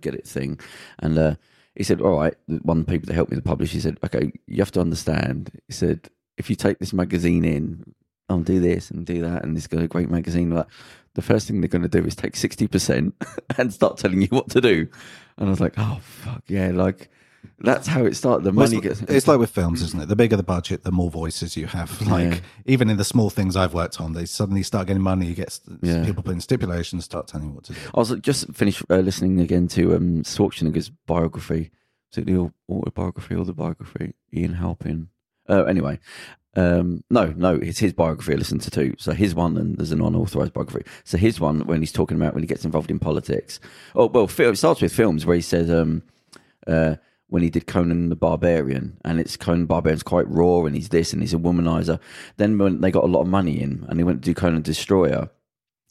get it thing. And he said, all right, one of the people that helped me to publish, he said, okay, you have to understand. He said, if you take this magazine in, I'll do this and do that, and it's got a great magazine. Like, the first thing they're going to do is take 60% and start telling you what to do. And I was like, oh fuck yeah! Like that's how it started. The money gets. It's like with films, isn't it? The bigger the budget, the more voices you have. Like even in the small things I've worked on, they suddenly start getting money. You get people putting stipulations, start telling you what to do. I was just finished listening again to Schwarzenegger's biography. Is it the autobiography or the biography? Ian Halpin. Anyway. No, it's his biography I listened to too. So his one, and there's an unauthorized biography. So his one, when he's talking about when he gets involved in politics. Oh, well, it starts with films where he says when he did Conan the Barbarian, and it's Conan the Barbarian's quite raw, and he's this, and he's a womanizer. Then when they got a lot of money in, and they went to do Conan the Destroyer,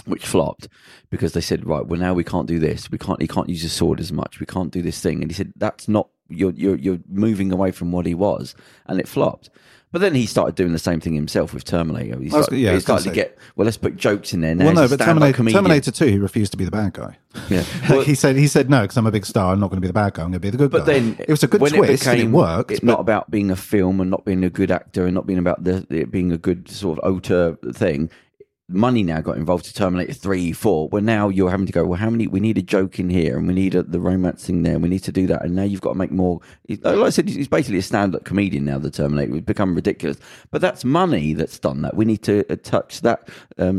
which flopped because they said, right, well now we can't do this. He can't use his sword as much. We can't do this thing. And he said, that's not. You're moving away from what he was, and it flopped. But then he started doing the same thing himself with Terminator. He started to get, let's put jokes in there now. Well, no, but Terminator 2, he refused to be the bad guy. Yeah. Well, he said, no, because I'm a big star, I'm not going to be the bad guy, I'm going to be the good guy. But then it was a good twist and it worked. It's not about being a film and not being a good actor and not being about it being a good sort of auteur thing. money now got involved to Terminator 3, 4, where now you're having to go, well, how many, we need a joke in here, and we need the romance thing there, and we need to do that, and now you've got to make more. Like I said, he's basically a stand-up comedian now, the Terminator. It's become ridiculous. But that's money that's done that. We need to touch that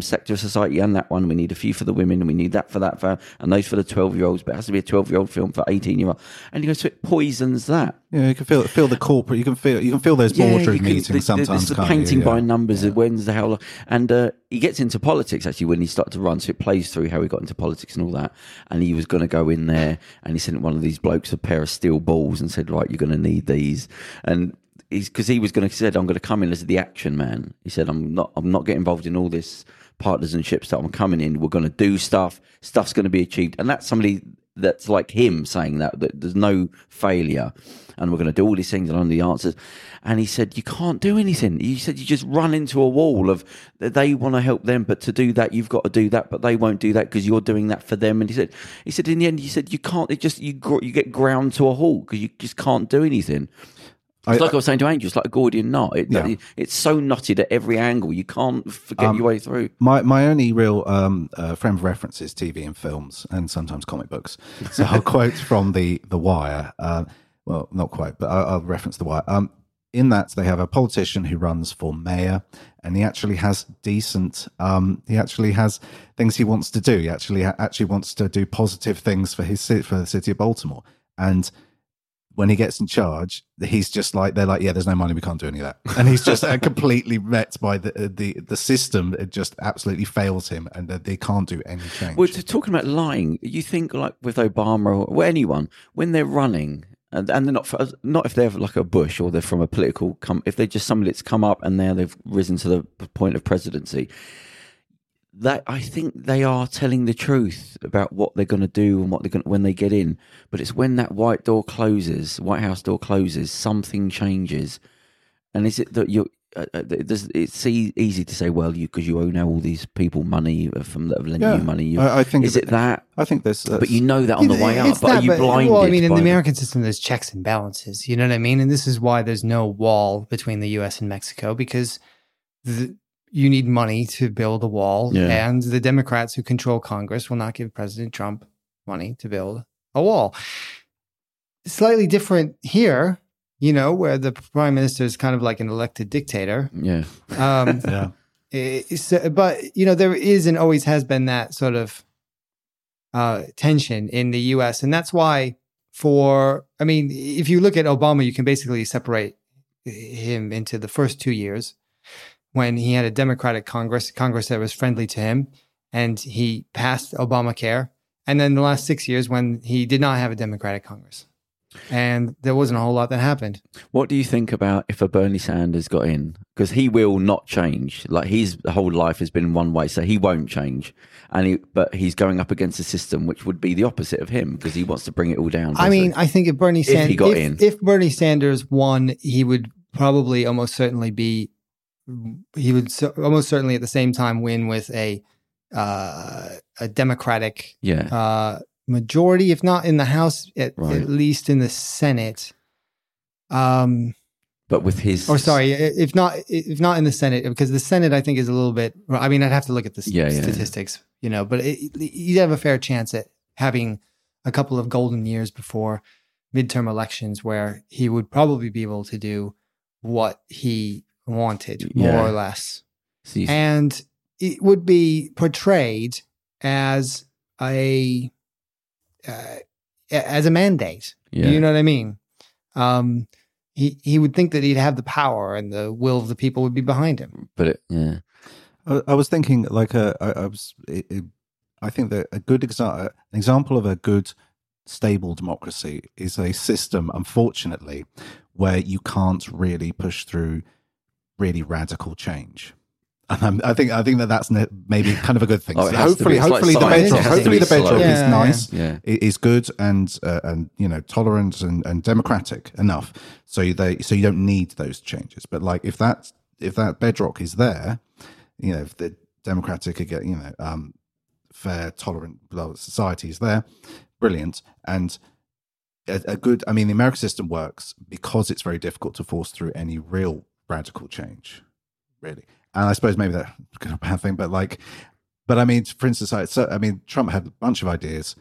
sector of society and that one. We need a few for the women, and we need that for that, and those for the 12-year-olds, but it has to be a 12-year-old film for 18-year-old. And you know, so it poisons that. Yeah, you can feel the corporate, you can feel those boardroom meetings sometimes. It's the painting by numbers of when's the hell, and he gets into politics actually when he started to run, so it plays through how he got into politics and all that. And he was going to go in there, and he sent one of these blokes a pair of steel balls and said, right, you're going to need these. And because he was going to said, I'm going to come in as the action man. He said, I'm not getting involved in all this partnerships that I'm coming in. We're going to do stuff's going to be achieved. And that's somebody that's like him saying that there's no failure, and we're going to do all these things and on the answers. And he said, you can't do anything. He said, you just run into a wall of, they want to help them, but to do that, you've got to do that, but they won't do that because you're doing that for them. And he said, in the end, he said, you can't, it just, you get ground to a halt because you just can't do anything. It's like I was saying to Angel, it's like a Gordian knot. It's so knotted at every angle. You can't get your way through. My only real frame of reference is TV and films, and sometimes comic books. So I'll quote from The Wire. Well, not quite, but I'll reference The Wire. In that, they have a politician who runs for mayor, and he actually has he actually has things he wants to do. He actually wants to do positive things for the city of Baltimore. And when he gets in charge, he's just like, they're like, yeah, there's no money, we can't do any of that. And he's just completely met by the system. It just absolutely fails him, and they can't do any change. Well, talking about lying, you think like with Obama or anyone, when they're running, and they're not if they're like a Bush or they're from a political, if they're just somebody that's come up and now they've risen to the point of presidency, that I think they are telling the truth about what they're going to do and what they're going when they get in. But it's when that White House door closes, something changes. And is it that you? It's easy to say, well, because you owe now all these people money from that have lent you money. I think is it that? I think this, but you know that on the way up. But are you blinded? Well, I mean, in the American system, there's checks and balances. You know what I mean? And this is why there's no wall between the U.S. and Mexico, because you need money to build a wall, and the Democrats who control Congress will not give President Trump money to build a wall. Slightly different here, you know, where the prime minister is kind of like an elected dictator. Yeah. But, you know, there is and always has been that sort of tension in the U.S. And that's why if you look at Obama, you can basically separate him into the first 2 years, when he had a Democratic Congress that was friendly to him, and he passed Obamacare. And then the last 6 years when he did not have a Democratic Congress. And there wasn't a whole lot that happened. What do you think about if a Bernie Sanders got in? Because he will not change. Like his whole life has been one way, so he won't change. But he's going up against a system which would be the opposite of him because he wants to bring it all down. I mean, I think if Bernie Sanders won, he would probably almost certainly almost certainly at the same time win with a Democratic majority, if not in the House, at least in the Senate. But with his, if not in the Senate, because the Senate I think is a little bit. I mean, I'd have to look at the statistics, you know. But you'd have a fair chance at having a couple of golden years before midterm elections, where he would probably be able to do what he wanted, more or less. And it would be portrayed as a mandate. Yeah. You know what I mean? He would think that he'd have the power, and the will of the people would be behind him. But I was thinking I think that a good example of a good stable democracy is a system, unfortunately, where you can't really push through really radical change. I think that's maybe kind of a good thing. Hopefully the bedrock is nice, is good, and you know, tolerant and democratic enough. So you don't need those changes. But like if that bedrock is there, you know, if the democratic, you know, fair, tolerant society is there, brilliant. And the American system works because it's very difficult to force through any real radical change, really. And I suppose maybe that's a bad thing, but like, but I mean, for instance, Trump had a bunch of ideas,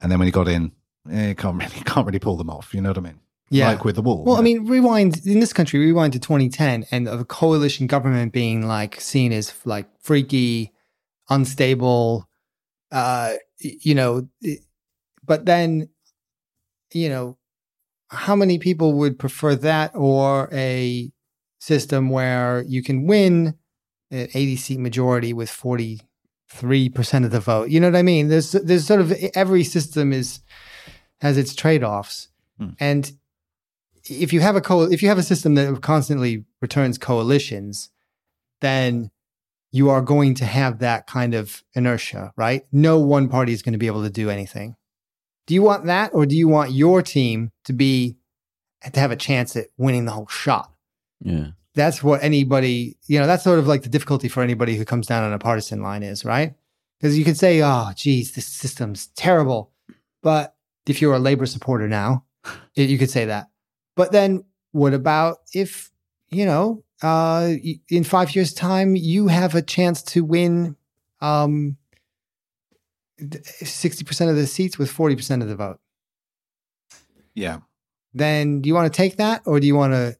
and then when he got in, he can't really pull them off. You know what I mean? Yeah. Like with the wall. Well, I mean, rewind to 2010 and of a coalition government being like seen as like freaky, unstable, but then, you know, how many people would prefer that or a system where you can win an 80-seat majority with 43% of the vote? You know what I mean? There's sort of every system has its trade-offs. Hmm. And if you have a system that constantly returns coalitions, then you are going to have that kind of inertia, right? No one party is going to be able to do anything. Do you want that, or do you want your team to have a chance at winning the whole shot? Yeah. That's what anybody, you know, that's sort of like the difficulty for anybody who comes down on a partisan line is, right? Because you could say, oh, geez, this system's terrible. But if you're a Labour supporter now, you could say that. But then what about if, you know, in 5 years' time, you have a chance to win 60% of the seats with 40% of the vote? Yeah. Then do you want to take that, or do you want to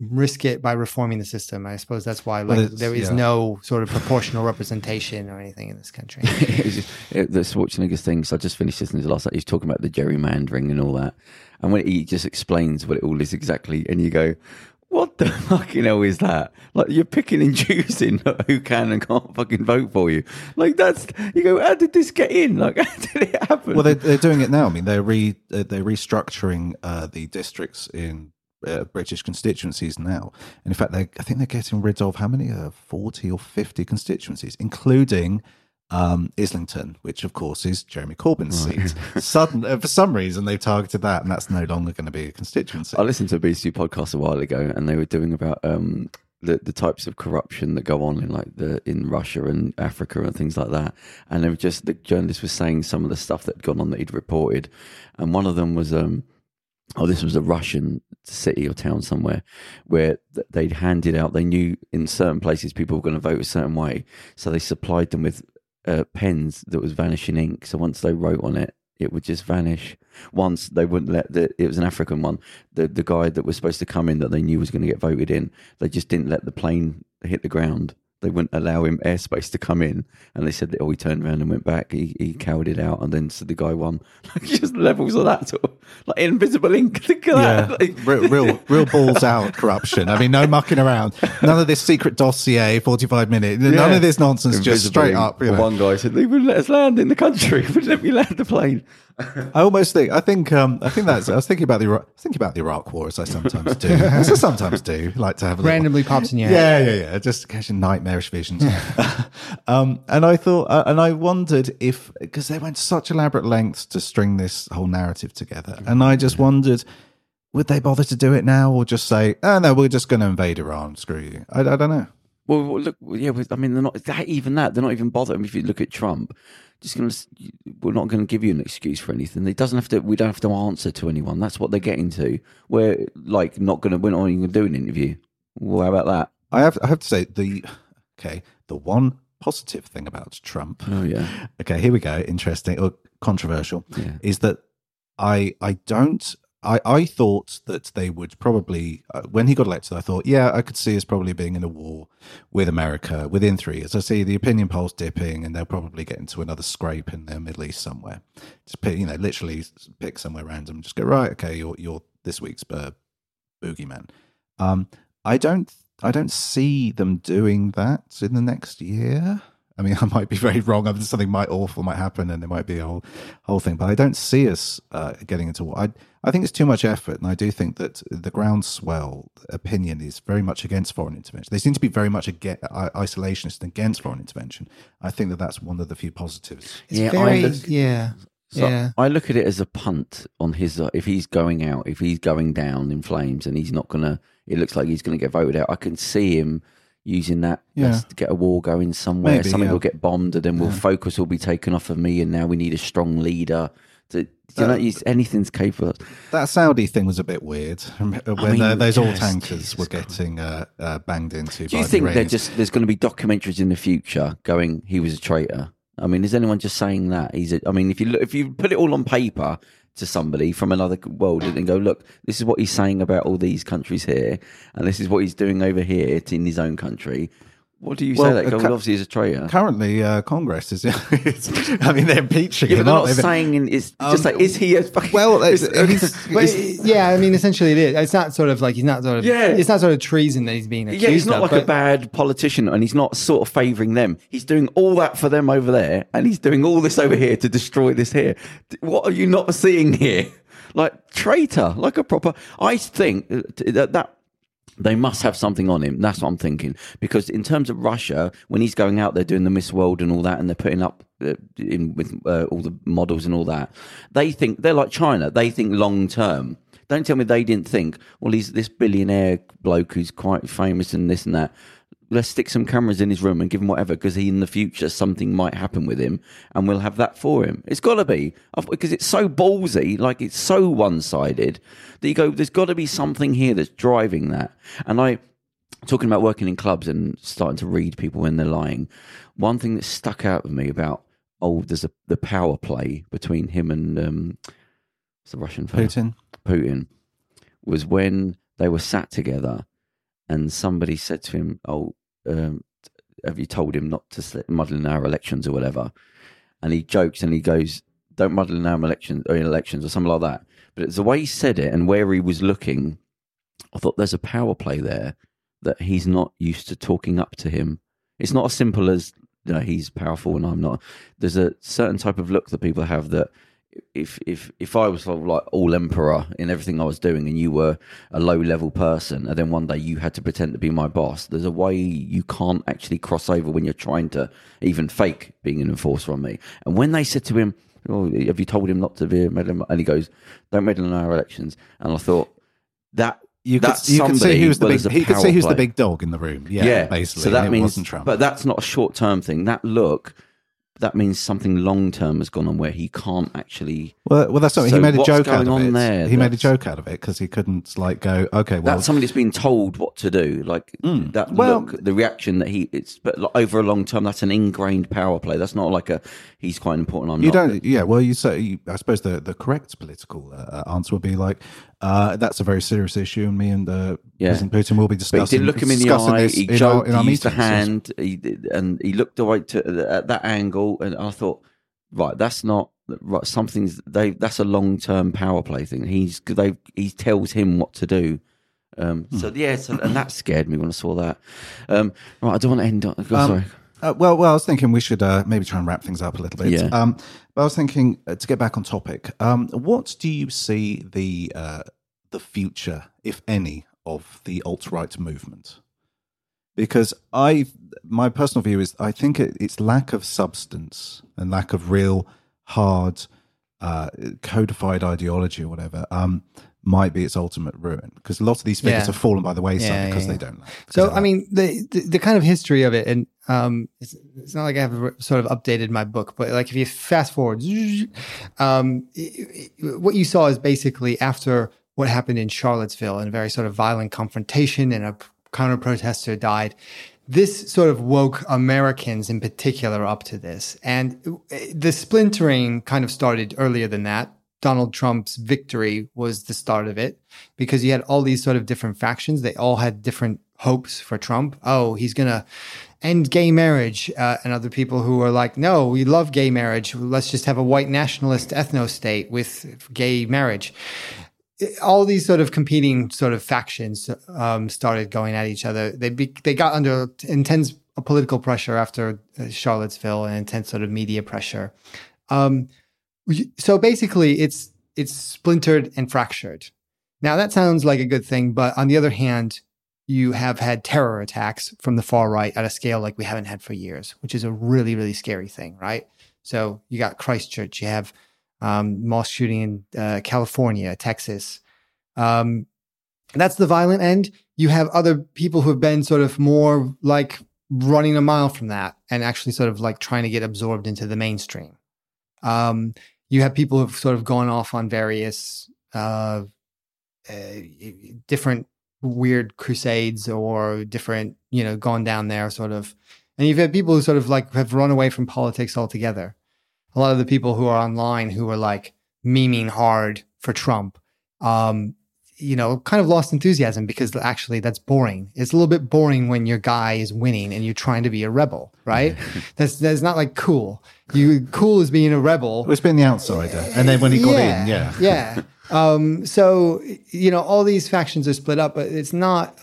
risk it by reforming the system? I suppose that's why there is no sort of proportional representation or anything in this country. That's Schwarzenegger's thing. So I just finished listening to the last night. He's talking about the gerrymandering and all that. And when he just explains what it all is exactly, and you go, what the fucking hell is that? Like, you're picking and choosing who can and can't fucking vote for you. Like, you go, how did this get in? Like, how did it happen? Well, they're doing it now. I mean, they're restructuring the districts in British constituencies now. And in fact, I think they're getting rid of how many? 40 or 50 constituencies, including Islington, which of course is Jeremy Corbyn's seat. For some reason, they've targeted that, and that's no longer going to be a constituency. I listened to a BBC podcast a while ago, and they were doing about the types of corruption that go on in like in Russia and Africa and things like that. And they were the journalist was saying some of the stuff that had gone on that he'd reported, and one of them was this was a Russian city or town somewhere where they'd handed out. They knew in certain places people were going to vote a certain way, so they supplied them with pens that was vanishing ink, so once they wrote on it, it would just vanish. Once they wouldn't let it was an African one. The guy that was supposed to come in that they knew was going to get voted in, they just didn't let the plane hit the ground. They wouldn't allow him airspace to come in, and they said that he turned around and went back. He cowered it out, and then so the guy won. Like, just levels of that sort of like invisible ink. Yeah, like, real balls out corruption. I mean, no mucking around. None of this secret dossier, 45 minutes. Yeah. None of this nonsense. Invisible, just straight up. You know. One guy said they wouldn't let us land in the country. Wouldn't let me land the plane. I was thinking about the Iraq War, as I sometimes do. Like to have a randomly pops in your head. Yeah. Just catching nightmarish visions. And I thought, and I wondered if, because they went such elaborate lengths to string this whole narrative together, and I just wondered, would they bother to do it now, or just say, oh no, we're just going to invade Iran? Screw you. I don't know. Well, look, yeah. I mean, they're not even bothering. If you look at Trump, we're not going to give you an excuse for anything. We don't have to answer to anyone. That's what they're getting to. We're not even going to do an interview. Well, how about that? I have to say the one positive thing about Trump. Oh yeah. Okay, here we go. Interesting or controversial is that I thought that they would probably, when he got elected, I thought, yeah, I could see us probably being in a war with America within 3 years. I see the opinion polls dipping, and they'll probably get into another scrape in the Middle East somewhere. Just pick, literally pick somewhere random and just go, right, okay, you're this week's boogeyman. I don't see them doing that in the next year. I mean, I might be very wrong. Something might happen, and there might be a whole thing. But I don't see us getting into war. I think it's too much effort, and I do think that the groundswell opinion is very much against foreign intervention. They seem to be very much isolationist and against foreign intervention. I think that's one of the few positives. I look at it as a punt on his. If he's going out, if he's going down in flames, and he's not gonna, it looks like he's gonna get voted out. I can see him using that to get a war going somewhere. Maybe, something will get bombed, and then focus will be taken off of me, and now we need a strong leader So you know, anything's capable of. That Saudi thing was a bit weird when those oil tankers were getting banged into. Do you think there's going to be documentaries in the future going, he was a traitor? I mean, is anyone just saying that? I mean, if you put it all on paper to somebody from another world and go, look, this is what he's saying about all these countries here, and this is what he's doing over here in his own country. What do you say? That obviously he's a traitor. Currently, Congress is. I mean, they're impeaching. Yeah, but they're not saying it's just like, is he a fucking? Well, yeah. I mean, essentially, it is. It's not sort of like he's not sort of. Yeah. It's not sort of treason that he's being accused of. Yeah, he's not a bad politician, and he's not sort of favouring them. He's doing all that for them over there, and he's doing all this over here to destroy this here. What are you not seeing here? Like traitor, like a proper. I think that. They must have something on him. That's what I'm thinking. Because in terms of Russia, when he's going out there doing the Miss World and all that, and they're putting up with all the models and all that, they think they're like China. They think long term. Don't tell me they didn't think, well, he's this billionaire bloke who's quite famous and this and that. Let's stick some cameras in his room and give him whatever, because in the future something might happen with him, and we'll have that for him. It's got to be, because it's so ballsy, like it's so one-sided that you go, there's got to be something here that's driving that. And I, talking about working in clubs and starting to read people when they're lying, one thing that stuck out with me about, there's the power play between him and what's the Russian fellow? Putin, was when they were sat together. And somebody said to him, have you told him not to muddle in our elections or whatever? And he jokes and he goes, don't muddle in our elections or something like that. But it's the way he said it and where he was looking, I thought there's a power play there that he's not used to talking up to him. It's not as simple as, you know, he's powerful and I'm not. There's a certain type of look that people have that, if I was sort of like all emperor in everything I was doing and you were a low level person and then one day you had to pretend to be my boss, there's a way you can't actually cross over when you're trying to even fake being an enforcer on me. And when they said to him, have you told him not to be a meddler? And he goes, don't meddle in our elections. And I thought that you could see who's the big dog in the room. Yeah. Basically. So that means, wasn't Trump. But that's not a short term thing. That look, that means something long-term has gone on where he can't actually... Well, that's something. So he made a joke out of it. He made a joke out of it because he couldn't, like, go, okay, well... That's somebody that's been told what to do. Like, that look, the reaction that he... But over a long term, that's an ingrained power play. That's not like he's quite important, I'm not. I suppose the correct political answer would be like, that's a very serious issue, and me and President Putin will be discussing. But he did look him in the eye. He joked. He used the hand, and he looked away at that angle. And I thought, right, that's not right. That's a long-term power play thing. He tells him what to do. And that scared me when I saw that. Right, I don't want to end on. Sorry. I was thinking we should maybe try and wrap things up a little bit. Yeah. But I was thinking, to get back on topic, what do you see the future, if any, of the alt-right movement? Because my personal view is, I think it's lack of substance and lack of real, hard, codified ideology or whatever, might be its ultimate ruin, because a lot of these figures have fallen by the wayside because they don't. So, I mean, the kind of history of it, and it's not like I have sort of updated my book, but like if you fast forward, what you saw is basically after what happened in Charlottesville and a very sort of violent confrontation and a counter-protester died, this sort of woke Americans in particular up to this. And the splintering kind of started earlier than that. Donald Trump's victory was the start of it, because you had all these sort of different factions. They all had different hopes for Trump. Oh, he's going to end gay marriage. And other people who are like, no, we love gay marriage. Let's just have a white nationalist ethno-state with gay marriage. All these sort of competing sort of factions started going at each other. They got under intense political pressure after Charlottesville and intense sort of media pressure. So basically, it's splintered and fractured. Now, that sounds like a good thing, but on the other hand, you have had terror attacks from the far right at a scale like we haven't had for years, which is a really, really scary thing, right? So you got Christchurch, you have mosque shooting in California, Texas. That's the violent end. You have other people who have been sort of more like running a mile from that and actually sort of like trying to get absorbed into the mainstream. you have people who've sort of gone off on various different weird crusades or different, you know, gone down there sort of. And you've had people who sort of like have run away from politics altogether. A lot of the people who are online who are like memeing hard for Trump, you know, kind of lost enthusiasm because actually that's boring. It's a little bit boring when your guy is winning and you're trying to be a rebel, right? That's not like cool. Cool is being a rebel. Well, it's been the outsider. And then when he got in, yeah. So, you know, all these factions are split up, but it's not,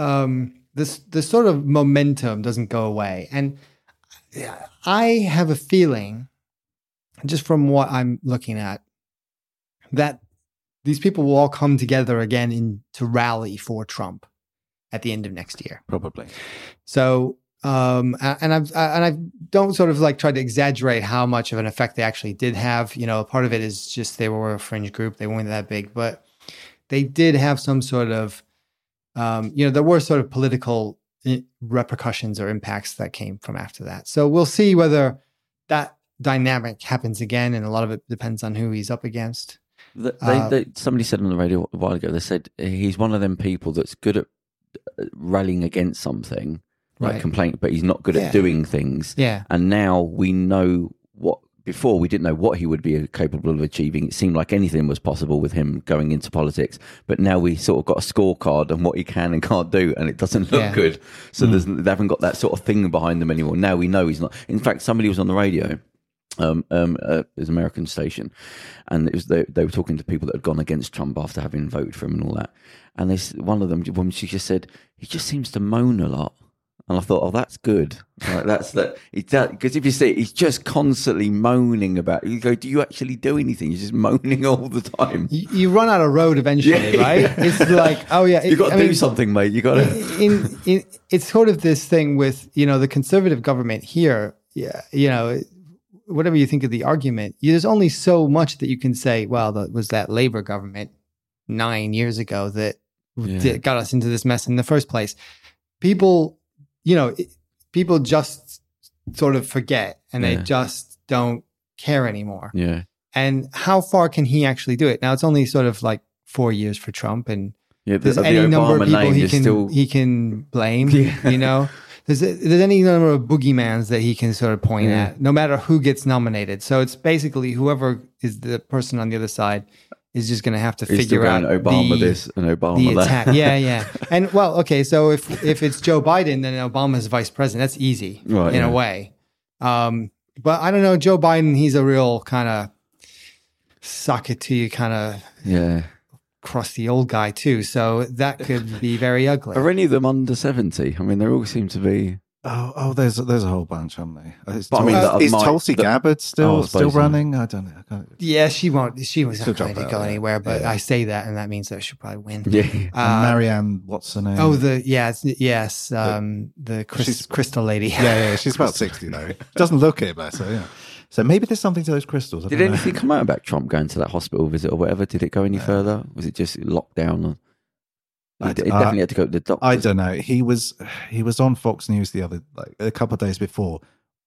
this sort of momentum doesn't go away. And I have a feeling, just from what I'm looking at, that these people will all come together again to rally for Trump at the end of next year. Probably. So, and I don't sort of like try to exaggerate how much of an effect they actually did have. You know, part of it is just they were a fringe group. They weren't that big, but they did have some sort of, you know, there were sort of political repercussions or impacts that came from after that. So we'll see whether that dynamic happens again. And a lot of it depends on who he's up against. Somebody said on the radio a while ago, they said he's one of them people that's good at rallying against something, like complaint, but he's not good at doing things. Yeah. And now we know what, before we didn't know what he would be capable of achieving. It seemed like anything was possible with him going into politics, but now we sort of got a scorecard on what he can and can't do, and it doesn't look good. So they haven't got that sort of thing behind them anymore. Now we know he's not. In fact, somebody was on the radio. It was an American station, and it was they were talking to people that had gone against Trump after having voted for him and all that. And one of them, she just said, he just seems to moan a lot. And I thought, oh, that's good. Like, that's that. Because if you see, he's just constantly moaning about. You go, do you actually do anything? You're just moaning all the time. You run out of road eventually, right? It's like, oh yeah, you got to do something, mate. You got to. It's sort of this thing with, you know, the conservative government here. Yeah, you know. Whatever you think of the argument, there's only so much that you can say, well, that was that Labour government 9 years ago that got us into this mess in the first place. People, you know, people just sort of forget, and they just don't care anymore. Yeah. And how far can he actually do it? Now, it's only sort of like 4 years for Trump, and there's any Obama number of people he can blame, you know? There's any number of boogeymans that he can sort of point at, no matter who gets nominated. So it's basically whoever is the person on the other side is just going to have to figure out Obama this and Obama that. Attack. Yeah. And well, okay, so if it's Joe Biden, then Obama's vice president. That's easy in a way. But I don't know, Joe Biden, he's a real kind of suck it to you kind of crusty old guy too, so that could be very ugly. Are any of them under 70? I mean, they all seem to be. There's a whole bunch, aren't they? Is Tulsi Gabbard still running? I don't know. She won't. She was not going to go anywhere. But I say that, and that means that she'll probably win. Yeah. Marianne, what's her name? The crystal lady. Yeah. She's about 60 though. Doesn't look it, but So maybe there's something to those crystals. Did anything come out about Trump going to that hospital visit or whatever? Did it go any further? Was it just lockdown? He definitely had to go to the doctor. I don't know. He was on Fox News the other, like a couple of days before,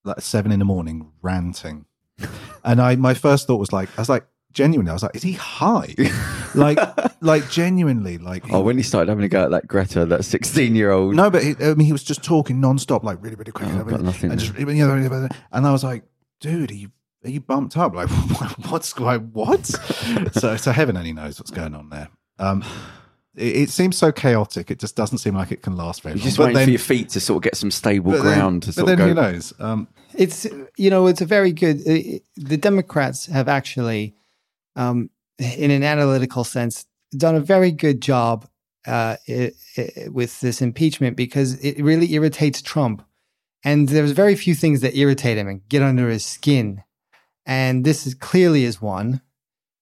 like 7 a.m, ranting. And my first thought was like, genuinely, I was like, is he high? like genuinely, like. Oh, when he started having a go at that Greta, that 16-year-old. No, but he was just talking nonstop, like really quick. Oh, and nothing. And I was like, dude, are you bumped up? Like, what? So heaven only knows what's going on there. It seems so chaotic. It just doesn't seem like it can last very long. You're just waiting for your feet to sort of get some stable ground. Who knows? It's, you know, it's a very good... the Democrats have actually, in an analytical sense, done a very good job with this impeachment, because it really irritates Trump. And there's very few things that irritate him and get under his skin. And this is clearly one.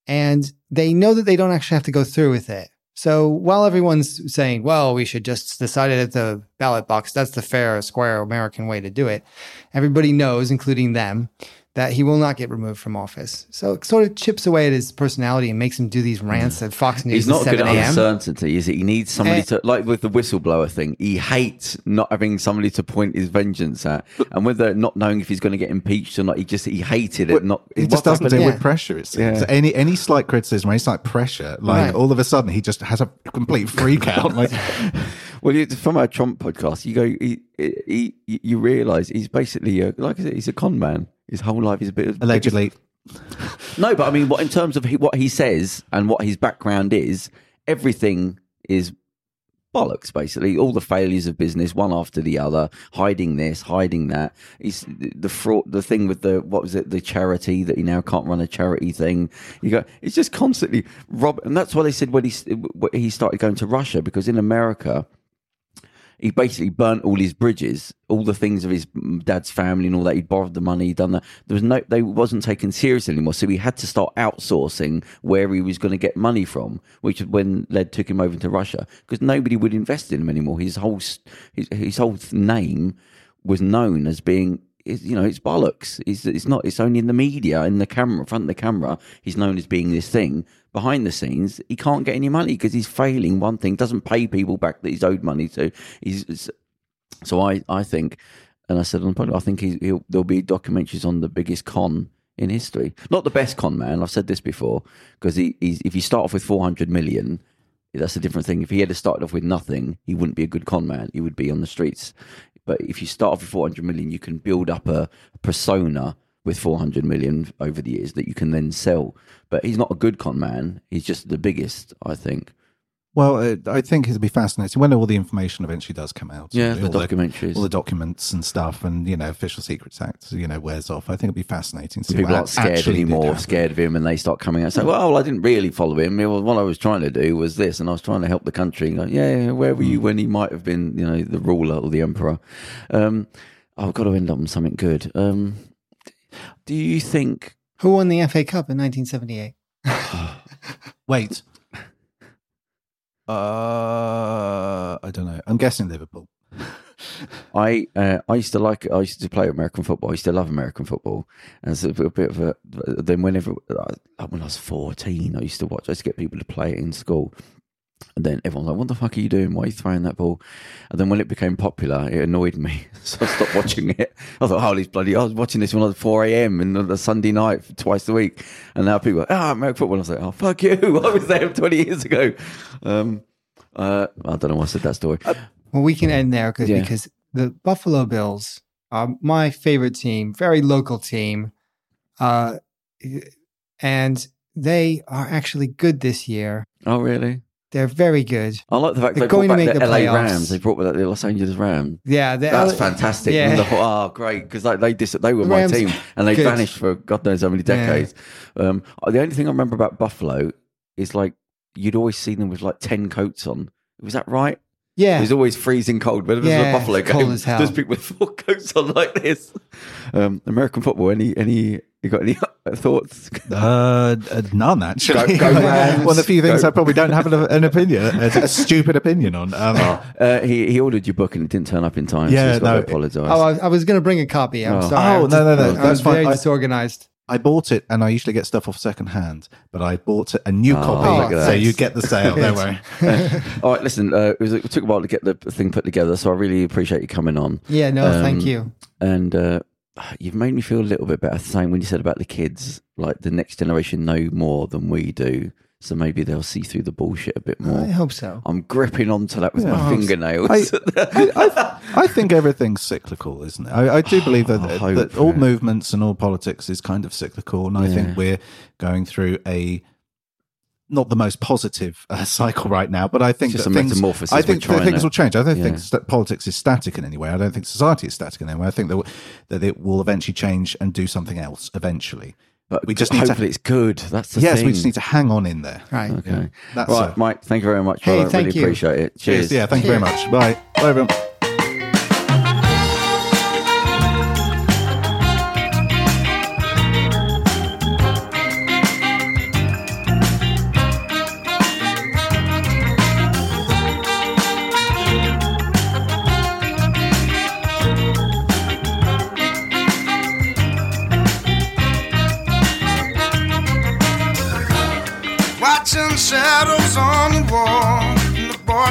And they know that they don't actually have to go through with it. So while everyone's saying, well, we should just decide it at the ballot box, that's the fair, square American way to do it, everybody knows, including them, that he will not get removed from office. So it sort of chips away at his personality and makes him do these rants at Fox News. He's not good at uncertainty, is he? He needs somebody to, like with the whistleblower thing, he hates not having somebody to point his vengeance at. And whether not knowing if he's going to get impeached or not, he hated it. Not he just doesn't deal with pressure. It's any slight criticism, any slight pressure, like all of a sudden he just has a complete freak out. Like, well, from our Trump podcast, you go, you realise he's basically like I said, he's a con man. His whole life is a bit of... Allegedly. No, but I mean, in terms of what he says and what his background is, everything is bollocks, basically. All the failures of business, one after the other, hiding this, hiding that. He's, the fraud, the thing with the, what was it, the charity, that he now can't run a charity thing. You go, it's just constantly... and that's why they said when he started going to Russia, because in America... he basically burnt all his bridges, all the things of his dad's family and all that. He'd borrowed the money, he'd done that. They wasn't taken seriously anymore. So he had to start outsourcing where he was going to get money from, which when led took him over to Russia, because nobody would invest in him anymore. His whole name was known as being, you know, it's bollocks. It's not. It's only in the media, in the camera, front of the camera. He's known as being this thing. Behind the scenes, he can't get any money because he's failing one thing, doesn't pay people back that he's owed money to. So I think, and I said on the podcast, I think there'll be documentaries on the biggest con in history. Not the best con man, I've said this before, because if you start off with 400 million, that's a different thing. If he had started off with nothing, he wouldn't be a good con man. He would be on the streets. But if you start off with 400 million, you can build up a persona with 400 million over the years that you can then sell. But he's not a good con man. He's just the biggest, I think. Well, I think it'll be fascinating when all the information eventually does come out. Yeah, the documentaries. All the documents and stuff and, you know, Official Secrets Act, you know, wears off. I think it'll be fascinating to see. People aren't scared anymore, scared of him, and they start coming out and say, well, I didn't really follow him. What I was trying to do was this, and I was trying to help the country. And go, yeah, where were you when he might have been, you know, the ruler or the emperor? I've got to end up on something good. Do you think... Who won the FA Cup in 1978? Wait. I don't know. I'm guessing Liverpool. I used to like it. I used to play American football. I used to love American football. And so a bit of a... Then when I was 14, I used to watch. I used to get people to play it in school. And then everyone's like, what the fuck are you doing? Why are you throwing that ball? And then when it became popular, it annoyed me. So I stopped watching it. I thought, holy bloody, I was watching this when I was 4 a.m. and on a Sunday night twice a week. And now people are like, American football. I was like, oh, fuck you. I was there 20 years ago. I don't know why I said that story. Well, we can end there because the Buffalo Bills are my favorite team, very local team. And they are actually good this year. Oh, really? They're very good. I like the fact they're going to make the LA Rams. They brought back the Los Angeles Rams. Yeah, that's fantastic. Yeah. And I thought, great, because they were my team, and they vanished for God knows how many decades. Yeah. The only thing I remember about Buffalo is like you'd always see them with like 10 coats on. Was that right? Yeah, it was always freezing cold. Whenever there's a Buffalo game, there's people with 4 coats on like this. American football. Any. You got any thoughts? None, actually. Go One of the few things I probably don't have an opinion, a stupid opinion on. He ordered your book and it didn't turn up in time. Yeah, so no. I apologise. Oh, I was going to bring a copy. I'm sorry. Oh, no. That's fine. Very disorganised. I bought it, and I usually get stuff off second hand, but I bought a new copy, so you get the sale, don't worry. All right, listen, it took a while to get the thing put together, so I really appreciate you coming on. Yeah, no, thank you. And... you've made me feel a little bit better, saying when you said about the kids, like the next generation know more than we do. So maybe they'll see through the bullshit a bit more. I hope so. I'm gripping onto that with my fingernails. I think everything's cyclical, isn't it? I do believe that all movements and all politics is kind of cyclical. And I think we're going through not the most positive cycle right now, but I think that things will change. I don't think that politics is static in any way. I don't think society is static in any way. I think that it will eventually change and do something else eventually. But we just need hopefully it's good. That's the thing. Yes, we just need to hang on in there. Right. Okay. Yeah. That's right, Mike, thank you very much. Hey, I really appreciate it. Cheers. Yeah, thank you very much. Bye. Bye, everyone.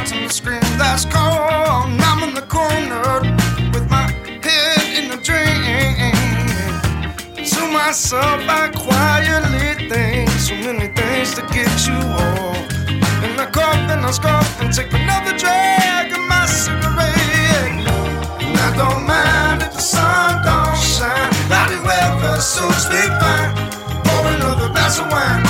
lights on the screen that's gone. I'm in the corner with my head in a dream. To myself I quietly think, so many things to get you off. And I cough and I scoff and take another drag of my cigarette. And I don't mind if the sun don't shine, not if weather suits me fine. Pour another glass of wine.